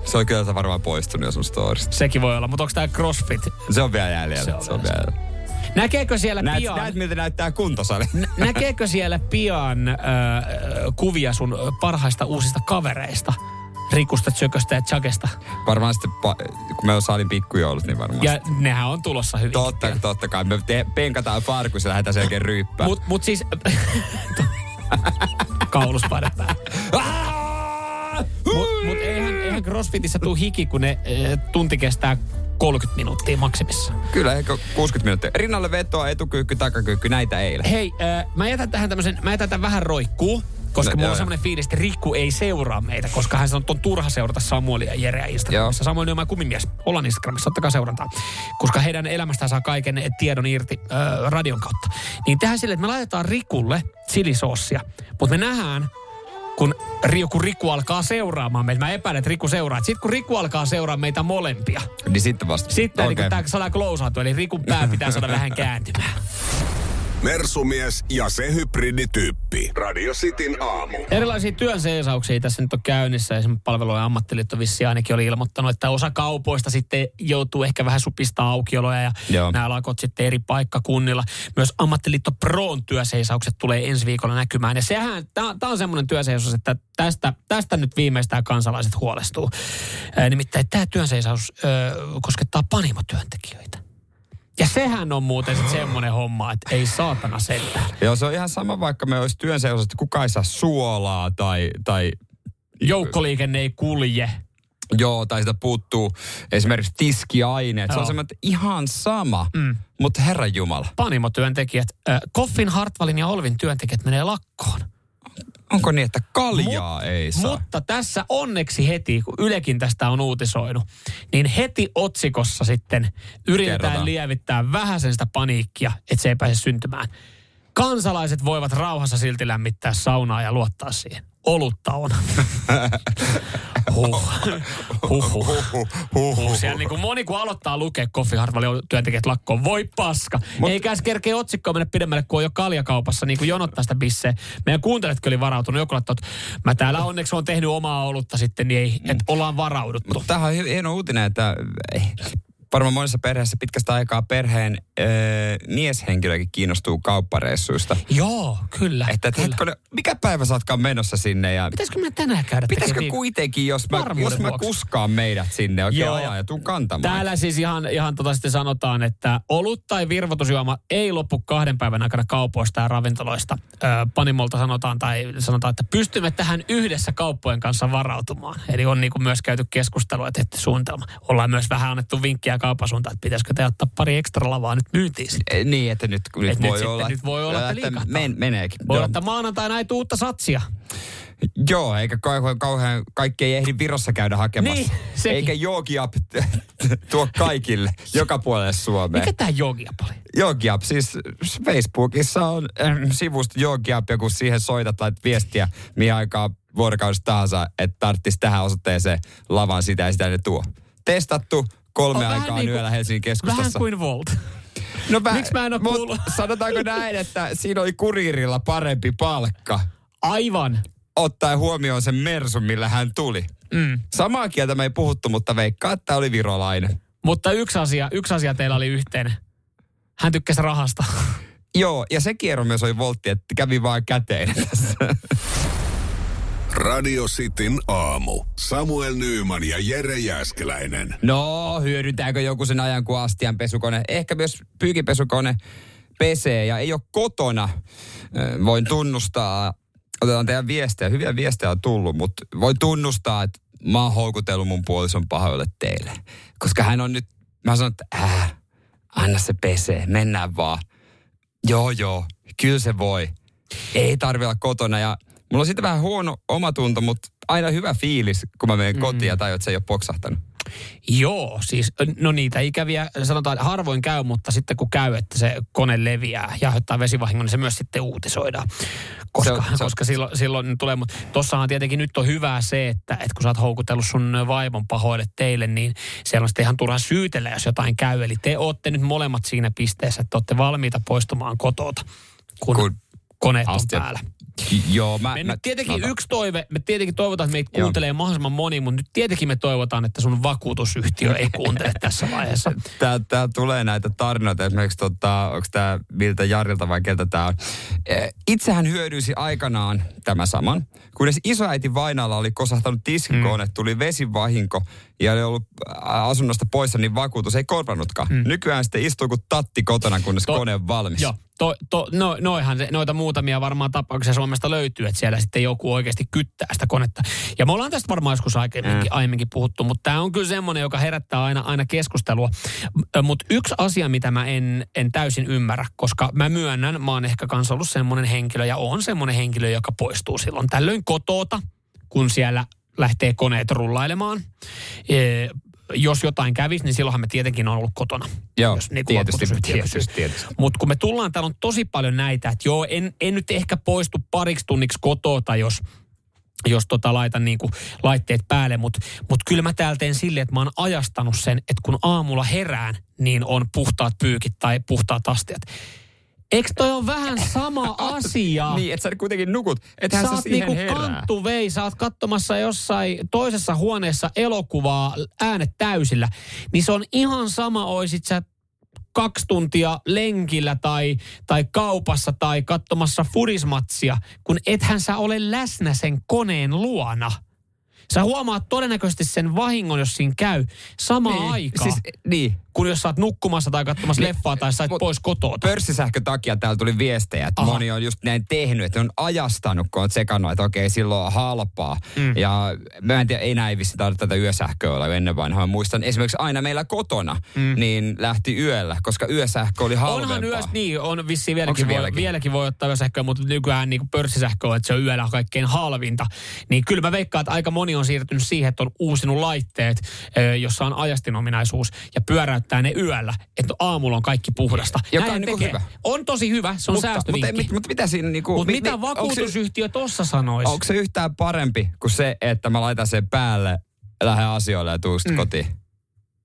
Se on kyllä varmaan poistunut jo sun storista. Sekin voi olla, mutta onko tää CrossFit? Se on vielä jäljellä. Se on, se on vielä jäljellä. Näkeekö siellä näet, pian... Näet, miltä näyttää kuntosali. Nä, näkeekö siellä pian äh, kuvia sun parhaista uusista kavereista? Rikusta, Tsököstä ja Chagesta. Varmaan sitten, kun me on salin pikkujoulut, niin varmaan. Ja nehän on tulossa hyvin. Totta, pian. Totta kai. Me te, penkataan farkuissa ja lähdetään selkeä ryyppään. Mut, mut siis... Kaulus padetaan. Mut, mut eihän, eihän CrossFitissä tuu hiki, kun ne e, tunti kestää kolmekymmentä minuuttia maksimissa. Kyllä, ehkä kuusikymmentä minuuttia. Rinnalle vetoa, etukyykky, takakyykky, näitä eilen. Hei, äh, mä jätän tähän tämmösen, mä jätän tämän vähän roikkuu, koska no, mulla on semmoinen fiilis, että Rikku ei seuraa meitä, koska hän sanoo, että on turha seurata Samuelia ja Jereä Instagramissa. Samuel Nyyman ja Kumimies, ollaan Instagramissa, ottakaa seurantaa. Koska heidän elämästään saa kaiken tiedon irti äh, radion kautta. Niin tehdään silleen, että me laitetaan Rikulle chilisoossia, mutta me nähdään, kun Riku, Riku alkaa seuraamaan meitä. Mä epäilen, että Riku seuraa. Sitten kun Riku alkaa seuraamaan meitä molempia. Niin sitten vasta. Sitten okay. Niin tämä saadaan klousaantua. Eli Rikun pää pitää saada vähän kääntymään. Mersumies ja se hybridityyppi. Radio Cityn aamu. Erilaisia työn seisauksia tässä nyt on käynnissä. Esimerkiksi palvelujen ammattiliitto vissiin ainakin oli ilmoittanut, että osa kaupoista sitten joutuu ehkä vähän supistaa aukioloja ja Joo. nämä lakot sitten eri paikkakunnilla. Myös ammattiliitto Proon työseisaukset tulee ensi viikolla näkymään. Ja sehän, tämä on semmoinen työseisaus, että tästä, tästä nyt viimeistään kansalaiset huolestuu. Ee, nimittäin tämä työnseisaus ö, koskettaa panimotyöntekijöitä. Ja sehän on muuten sitten semmoinen homma, että ei saatana sentään. Joo, se on ihan sama, vaikka me olisi työn seurassa, että kukaan ei saa suolaa tai, tai... Joukkoliikenne ei kulje. Joo, tai sitä puuttuu esimerkiksi tiskiaineet. Joo. Se on semmoinen, ihan sama, mm. mutta herranjumala. Panimotyöntekijät, äh, Koffin, Hartwallin ja Olvin työntekijät menee lakkoon. Onko niin, että kaljaa Mut, ei saa? Mutta tässä onneksi heti, kun Ylekin tästä on uutisoinut, niin heti otsikossa sitten yritetään Kerrotaan. lievittää vähäsen sitä paniikkia, että se ei pääse syntymään. Kansalaiset voivat rauhassa silti lämmittää saunaa ja luottaa siihen. Olutta on. Huh. Huhhuh. Huhhuh. Siellä niin kuin moni kun aloittaa lukea Koffin, Hartwallin työntekijät lakkoon. Voi paska. Mut... Eikäs kerkeä otsikkoa mennä pidemmälle, kun on jo kaljakaupassa niin kuin jonottaa sitä bisseä. Meidän kuunteletkin oli varautunut. Joku laittaa, että mä täällä onneksi on tehnyt omaa olutta sitten, niin ei, että ollaan varauduttu. Mut tämähän on hieno uutinen, että... Varmaan monessa perheessä pitkästä aikaa perheen öö, mieshenkilökin kiinnostuu kauppareissuista. Joo, kyllä. Että kyllä. Hetkone, mikä päivä saatkaan menossa sinne? Ja pitäisikö mä tänään käydä? Pitäisikö kuitenkin, jos mä, jos mä kuskaan meidät sinne oikein ajaa ja tuun kantamaan? Täällä siis ihan, ihan tota sitten sanotaan, että olut tai virvoitusjuoma ei loppu kahden päivän aikana kaupoista ja ravintoloista. Öö, Panimolta sanotaan, tai sanotaan, että pystymme tähän yhdessä kauppojen kanssa varautumaan. Eli on niin kuin myös käyty keskustelua ja tehty suunnitelma. Ollaan myös vähän annettu vinkkiä kaupasuuntaan, että pitäisikö te ottaa pari ekstra lavaa nyt myyntiin sitten. Niin, että nyt, nyt, Et voi, nyt, olla, nyt voi olla, että liikahtaa. Men, meneekin. Voi olla, että maanantaina ei tule uutta satsia. Joo, eikä kauhean, kauhean kaikki ei ehdi Virossa käydä hakemassa. Niin, sekin. Eikä Joogiap tuo kaikille, joka puolelle Suomeen. Mikä tämä Joogiap oli? Joogiap, siis Facebookissa on äh, sivusto Joogiap, ja kun siihen soitat, laitat viestiä, mihin aikaa vuorokaudessa tahansa, että tarvitsisi tähän osoitteeseen lavan sitä ja sitä ne tuo. Testattu. kolme on aikaan yöllä niin Helsingin keskustassa. Vähän kuin Volt. No mä, Miksi mä en ole kuullut? Sanotaanko näin, että siinä oli kuriirilla parempi palkka. Aivan. Ottaen huomioon sen mersun, millä hän tuli. Mm. Samaa kieltä me ei puhuttu, mutta veikkaa, että oli virolainen. Mutta yksi asia, yksi asia teillä oli yhteinen. Hän tykkäsi rahasta. Joo, ja se kierro myös oli Voltti, että kävi vaan käteen tässä. Radio Cityn aamu. Samuel Nyyman ja Jere Jääskeläinen. No, hyödyntääkö joku sen ajan kuin astian pesukone? Ehkä myös pyykinpesukone pesee ja ei ole kotona. Voin tunnustaa, otetaan teidän viestejä. Hyviä viestejä on tullut, mutta voin tunnustaa, että mä oon houkutellut mun puolison pahoille teille. Koska hän on nyt, mä sanon, että äh, anna se pesee, mennään vaan. Joo, joo, kyllä se voi. Ei tarvitse olla kotona ja mulla on siitä vähän huono omatunto, mutta aina hyvä fiilis, kun mä menen kotiin ja tajun, että se ei ole poksahtanut. Joo, siis no niitä ikäviä, sanotaan harvoin käy, mutta sitten kun käy, että se kone leviää ja aiheuttaa vesivahingon, niin se myös sitten uutisoidaan, koska, se on, se on. koska silloin, silloin tulee. Mutta tossahan tietenkin nyt on hyvää se, että, että kun sä oot houkutellut sun vaimon pahoille teille, niin siellä on sitten ihan turha syytellä, jos jotain käy. Eli te ootte nyt molemmat siinä pisteessä, että ootte valmiita poistumaan kotota, kun, kun koneet on astia päällä. Joo, mä, me mä, nyt tietenkin mä, yksi toive, me tietenkin toivotaan, että meitä joo. kuuntelee mahdollisimman moni, mutta nyt tietenkin me toivotaan, että sun vakuutusyhtiö ei kuuntele tässä vaiheessa. Tää, tää tulee näitä tarinoita, esimerkiksi tota, onko tää miltä Jarilta vai keltä tää on. Itsehän hyödyisi aikanaan tämä saman, kun edes isoäiti vainalla oli kosahtanut tiskikoon, mm. että tuli vesivahinko ja oli ollut asunnosta poissa, niin vakuutus ei korvannutkaan. Mm. Nykyään sitten istuu kuin tatti kotona, kunnes to, kone on valmis. Joo. To, to, no, noihan se, noita muutamia varmaan tapauksia Suomesta löytyy, että siellä sitten joku oikeasti kyttää sitä konetta. Ja me ollaan tästä varmaan joskus aiemminkin, aiemminkin puhuttu, mutta tämä on kyllä semmoinen, joka herättää aina, aina keskustelua. Mutta yksi asia, mitä mä en, en täysin ymmärrä, koska mä myönnän, mä oon ehkä kanssa ollut semmoinen henkilö ja on semmoinen henkilö, joka poistuu silloin tällöin kotota, kun siellä lähtee koneet rullailemaan. E- Jos jotain kävisi, niin silloinhan me tietenkin on ollut kotona. Joo, jos, niin tietysti, tietysti, tietysti. Mutta kun me tullaan, täällä on tosi paljon näitä, että joo, en, en nyt ehkä poistu pariksi tunniksi kotota, jos, jos tota laitan niinku laitteet päälle. Mutta mut kyllä mä täällä teen silleen, että mä oon ajastanut sen, että kun aamulla herään, niin on puhtaat pyykit tai puhtaat astiat. Eikö toi on vähän sama asia? Niin, että sä kuitenkin nukut, ethän sä, sä siihen niinku herää. Sä oot niinku kanttuvei, sä oot katsomassa jossain toisessa huoneessa elokuvaa äänet täysillä. Niin se on ihan sama, oisit sä kaksi tuntia lenkillä tai, tai kaupassa tai katsomassa fudismatsia, kun ethän sä ole läsnä sen koneen luona. Sä huomaat todennäköisesti sen vahingon, jos siinä käy samaan niin, aikaan, siis, niin. kun jos sä oot nukkumassa tai katsomassa niin, leffaa tai sä oot pois kotoa. Pörssisähkön takia täällä tuli viestejä, että Aha. moni on just näin tehnyt, että on ajastanut, kun on tsekannut, että okei, silloin on halpaa. Mm. Ja mä en tiedä, ei näin vissi tarvitse tätä yösähköä olla ennen vanhaa. Muistan esimerkiksi aina meillä kotona, mm. niin lähti yöllä, koska yösähkö oli halvempaa. Onhan yössä, niin on vissiin vieläkin, vieläkin? Voi, vieläkin voi ottaa yösähköä, mutta nykyään niin pörssisähkö on, että se on yöllä kaikkein halvinta. Niin kyllä mä veikkaan, että aika moni on siirtynyt siihen, että on uusinut laitteet, jossa on ajastinominaisuus ja pyöräyttää ne yöllä, että aamulla on kaikki puhdasta. Joka on niin hyvä. On tosi hyvä, se on mutta, säästövinkki. Mutta, mutta mitä siinä niin kuin... Mutta mi, mitä mi, vakuutusyhtiö se, tossa sanoisi? Onko se yhtään parempi kuin se, että mä laitan sen päälle, lähden asioille ja tuun mm. kotiin?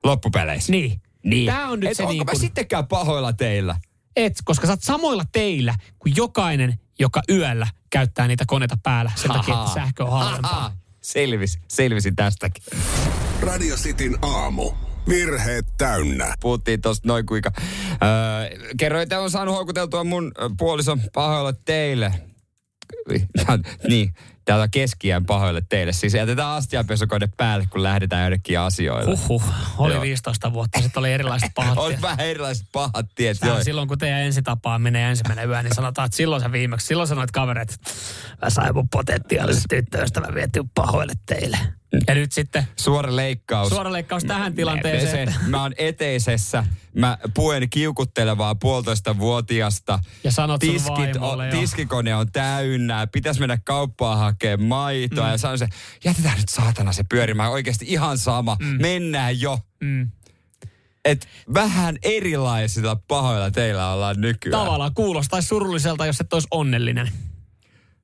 Loppupeleissä. Niin. niin. Tämä on nyt et se niin kuin... Onko mä sittenkään pahoilla teillä? Et, koska sä oot samoilla teillä kuin jokainen, joka yöllä käyttää niitä koneita päällä sen takia, että sähkö on halvempaa. Selvis, selvisin tästäkin. Radio Cityn aamu. Virheet täynnä. Puhuttiin tosta noin kuinka. Öö, kerroin, että on saanut houkuteltua mun puolison pahoille teille. Niin, täältä keskiään pahoille teille. Siis jätetään astianpesukone päälle, kun lähdetään jonnekin asioille. Huhhuh, oli joo. viisitoista vuotta, sitten oli erilaiset pahat tiet. On vähän erilaiset pahat tiet, joo. Silloin, kun teidän ensi tapaaminen ja ensimmäinen yö, niin sanotaan, että silloin sä viimeksi, silloin sanoit kavereet, mä sain mun potentiaalisen tyttöystävän viettyä pahoille teille. Ja nyt sitten... Suora leikkaus. Suora leikkaus tähän tilanteeseen. Mä oon eteisessä. Mä puen kiukuttelevaa puolitoista vuotiasta. Ja sanot sun vaimolle, on, tiskikone on täynnä. Pitäis mennä kauppaan hakemaan maitoa. Mm. Ja sanon se, jätetään nyt saatana se pyörimään. Oikeesti ihan sama. Mm. Mennään jo. Mm. Et vähän erilaisilla pahoilla teillä ollaan nykyään. Tavallaan kuulostaisi surulliselta, jos et ois onnellinen.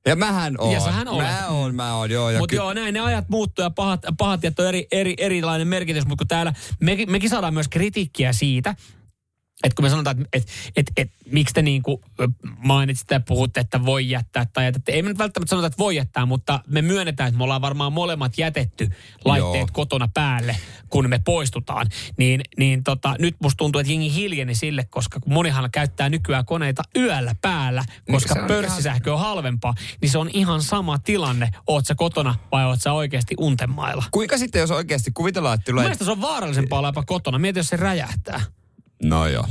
Ja mähän oon. Ja sähän olet. Mä oon, mä oon, joo. Mutta ky- joo, näin ne ajat muuttuu ja pahat, pahat jättö on eri, eri, erilainen merkitys, mutta kun täällä me, mekin saadaan myös kritiikkiä siitä, että kun me sanotaan, että et, et, et, miksi te niinku mainitsitte ja puhutte, että voi jättää tai jätätte. Ei me nyt välttämättä sanota, että voi jättää, mutta me myönnetään, että me ollaan varmaan molemmat jätetty laitteet Joo. kotona päälle, kun me poistutaan. Niin, niin tota, nyt musta tuntuu, että jengi hiljeni sille, koska kun monihan käyttää nykyään koneita yöllä päällä, koska on pörssisähkö ihan... on halvempaa, niin se on ihan sama tilanne. Oot sä kotona vai oot sä oikeasti untemailla? Kuinka sitten, jos oikeasti kuvitellaan, että... Tulee... Mielestäni se on vaarallisempaa olla jopa kotona. Mieti, jos se räjähtää. No joo.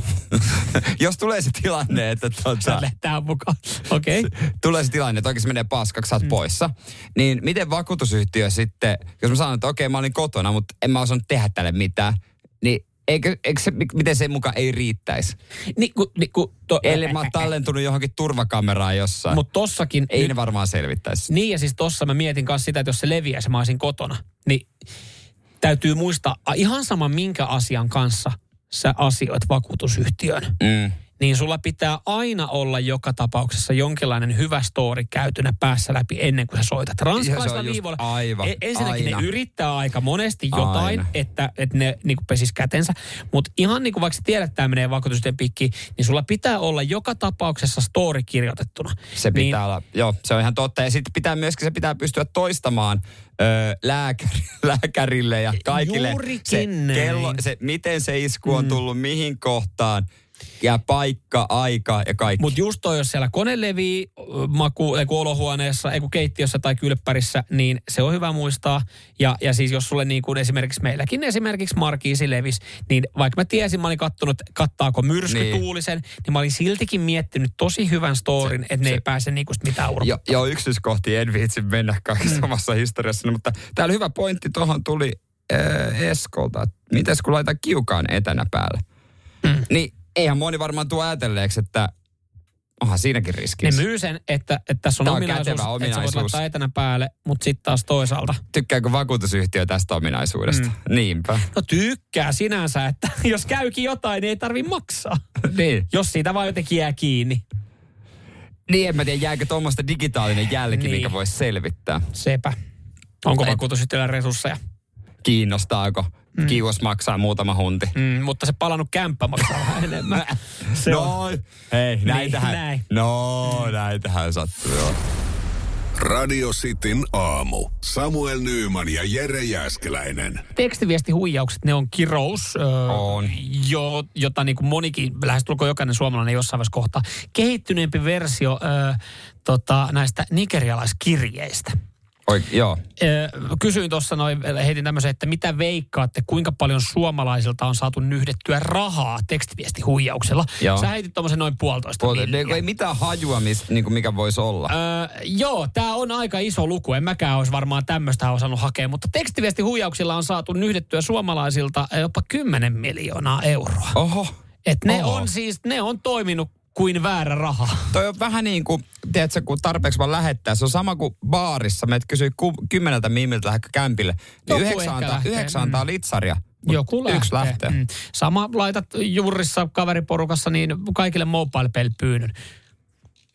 Jos tulee se tilanne, että... Tuota, Lähtää mukaan. Okei. Okay. Tulee se tilanne, että oikeasti menee paskaksi, sä oot mm. poissa. Niin miten vakuutusyhtiö sitten, jos mä sanon, että okei, okay, mä olin kotona, mutta en mä osannut tehdä tälle mitään, niin eikö, eikö se, miten se mukaan ei riittäisi? Niin kun... Niin ku, to, Eli mä oon tallentunut johonkin turvakameraan jossain. Mutta tossakin... Ei nyt, ne varmaan selvittäisi. Niin ja siis tossa mä mietin kanssa sitä, että jos se leviäisi, mä olisin kotona. Niin täytyy muistaa ihan sama minkä asian kanssa... sä asioit vakuutusyhtiön, mm. niin sulla pitää aina olla joka tapauksessa jonkinlainen hyvä story käytynä päässä läpi ennen kuin sä soitat. Ranskalaisella viivoilla ensinnäkin aina. Ne yrittää aika monesti jotain, aina. että, että ne niin kuin pesis kätensä, mutta ihan niin kuin vaikka sä tiedät, että tämä menee vakuutusyhtiön pikkiin, niin sulla pitää olla joka tapauksessa story kirjoitettuna. Se pitää niin, olla, joo, se on ihan totta. Ja sitten pitää myöskin, se pitää pystyä toistamaan Öö, lääkäri, lääkärille ja kaikille. Se, kello, se miten se isku on tullut, mm. mihin kohtaan, ja paikka, aika ja kaikki. Mutta just toi, jos siellä kone levii maku, eiku olohuoneessa, eiku keittiössä tai kylppärissä, niin se on hyvä muistaa. Ja, ja siis jos sulle niin kuin esimerkiksi meilläkin esimerkiksi markiisi levisi, niin vaikka mä tiesin, mä olin kattonut, kattaako myrsky niin. tuulisen, niin mä olin siltikin miettinyt tosi hyvän storin, että ne se, ei pääse niin kuin mitään urottaa. Joo, yksityiskohtiin en viitsi mennä kaikessa mm. omassa historiassa, mutta täällä hyvä pointti tuohon tuli äh, Eskolta. Mites kun laita kiukaan etänä päälle? Mm. Niin eihän moni varmaan tuo ajatelleeksi, että onhan siinäkin riskissä. Ne myy sen, että, että tässä on, on ominaisuus, ominaisuus, että sä voit laittaa etänä päälle, mutta sitten taas toisaalta. Tykkääkö vakuutusyhtiö tästä ominaisuudesta? Mm. Niinpä. No tykkää sinänsä, että jos käykin jotain, niin ei tarvitse maksaa. Niin. Jos siitä vaan jotenkin jää kiinni. Niin, en mä tiedä, jääkö tuommoista digitaalinen jälki, niin. mikä voisi selvittää. Sepä. Onko vakuutusyhtiöllä resursseja? Kiinnostaako? Mm. Kiivos maksaa muutama hunti. Mm, mutta se palannut kämppä maksaa vähän enemmän. No, hei, näitähän. Näin. No, näitähän sattuu. Joo. Radio Cityn aamu. Samuel Nyyman ja Jere Jääskeläinen. Tekstiviestihuijaukset, ne on kirous, öö, on. Jo, jota niin kuin monikin, lähestulkoon jokainen suomalainen jossain vaiheessa kohtaa. Kehittyneempi versio öö, tota, näistä nigerialaiskirjeistä. Oik, joo. Kysyin tuossa, heitin tämmöisen, että mitä veikkaatte, kuinka paljon suomalaisilta on saatu nyhdettyä rahaa tekstiviestihuijauksella. Joo. Sä heitit tuommoisen noin puolitoista Puol- miljoonaa. Ei mitään hajua, mis, niin kuin mikä voisi olla. Öö, joo, tää on aika iso luku. En mäkään olisi varmaan tämmöistä osannut hakea, mutta tekstiviestihuijauksilla on saatu nyhdettyä suomalaisilta jopa kymmenen miljoonaa euroa. Oho. Et ne Oho. on siis, ne on toiminut kuin väärä raha. Toi on vähän niin kuin, tiedätkö, kun tarpeeksi vaan lähettää. Se on sama kuin baarissa. Meitä kysyy kymmeneltä miimiltä lähdekö kämpille. Niin yhdeksän antaa, yhdeksän antaa litsaria. Joku lähtee. Yksi lähtee. Mm. Sama laitat juurissa kaveriporukassa, niin kaikille mobile-pelpyynyn.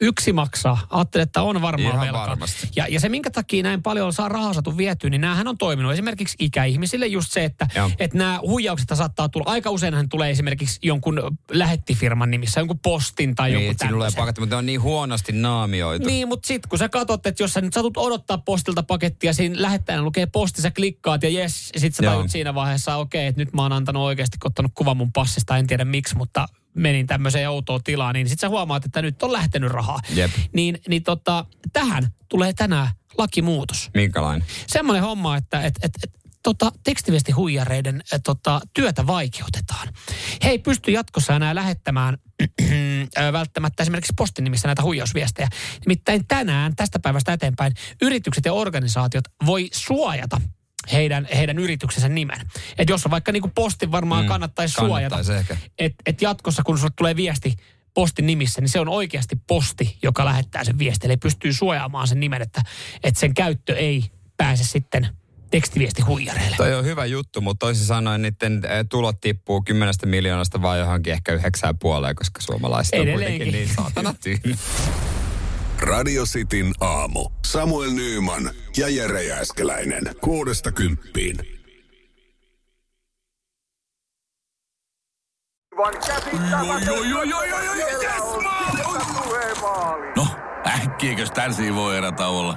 Yksi maksaa. Ajattelin, että on varmaan velkaa. Ja, ja se, minkä takia näin paljon saa rahaa saatu vietyä, niin näähän on toiminut esimerkiksi ikäihmisille just se, että et nämä huijaukset saattaa tulla. Aika useinhan tulee esimerkiksi jonkun lähettifirman nimissä, jonkun postin tai niin, jonkun tämmöisen. Niin, mutta ne on niin huonosti naamioitu. Niin, mutta sitten kun sä katsot, että jos sä nyt satut odottaa postilta pakettia, siinä lähettäjänä lukee posti, sä klikkaat ja jes, sit sä tajut siinä vaiheessa, okei, okay, että nyt mä oon antanut oikeasti, ottanut kuvan mun passista, en tiedä miksi, mutta... menin tämmöiseen outoon tilaan, niin sit sä huomaat, että nyt on lähtenyt rahaa. Jep. Niin, niin tota, tähän tulee tänään lakimuutos. Minkälainen? Semmoinen homma, että et, et, et, tota, tekstiviestihuijareiden et, tota, työtä vaikeutetaan. He ei pysty jatkossa enää lähettämään välttämättä esimerkiksi postin nimissä näitä huijausviestejä. Nimittäin tänään, tästä päivästä eteenpäin, yritykset ja organisaatiot voi suojata Heidän, heidän yrityksensä nimen. Että jos on vaikka niin kuin postin varmaan mm, kannattaisi suojata. Että et jatkossa, kun sulle tulee viesti postin nimissä, niin se on oikeasti posti, joka lähettää sen viestin. Eli pystyy suojaamaan sen nimen, että et sen käyttö ei pääse sitten tekstiviestihuijareille. Toi on hyvä juttu, mutta toisin sanoen niiden tulot tippuu kymmenestä miljoonasta vaan johonkin ehkä yhdeksään puoleen, koska suomalaiset on kuitenkin niin saatana tyhjä. Radio Cityn aamu. Samuel Nyyman ja Jere Jääskeläinen. Kuudesta kymppiin. No, äkkiäkös tän siivoo erätauolla?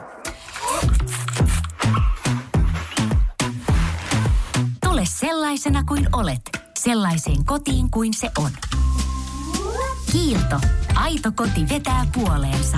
Tule sellaisena kuin olet, sellaiseen kotiin kuin se on. Kiilto. Aito koti vetää puoleensa.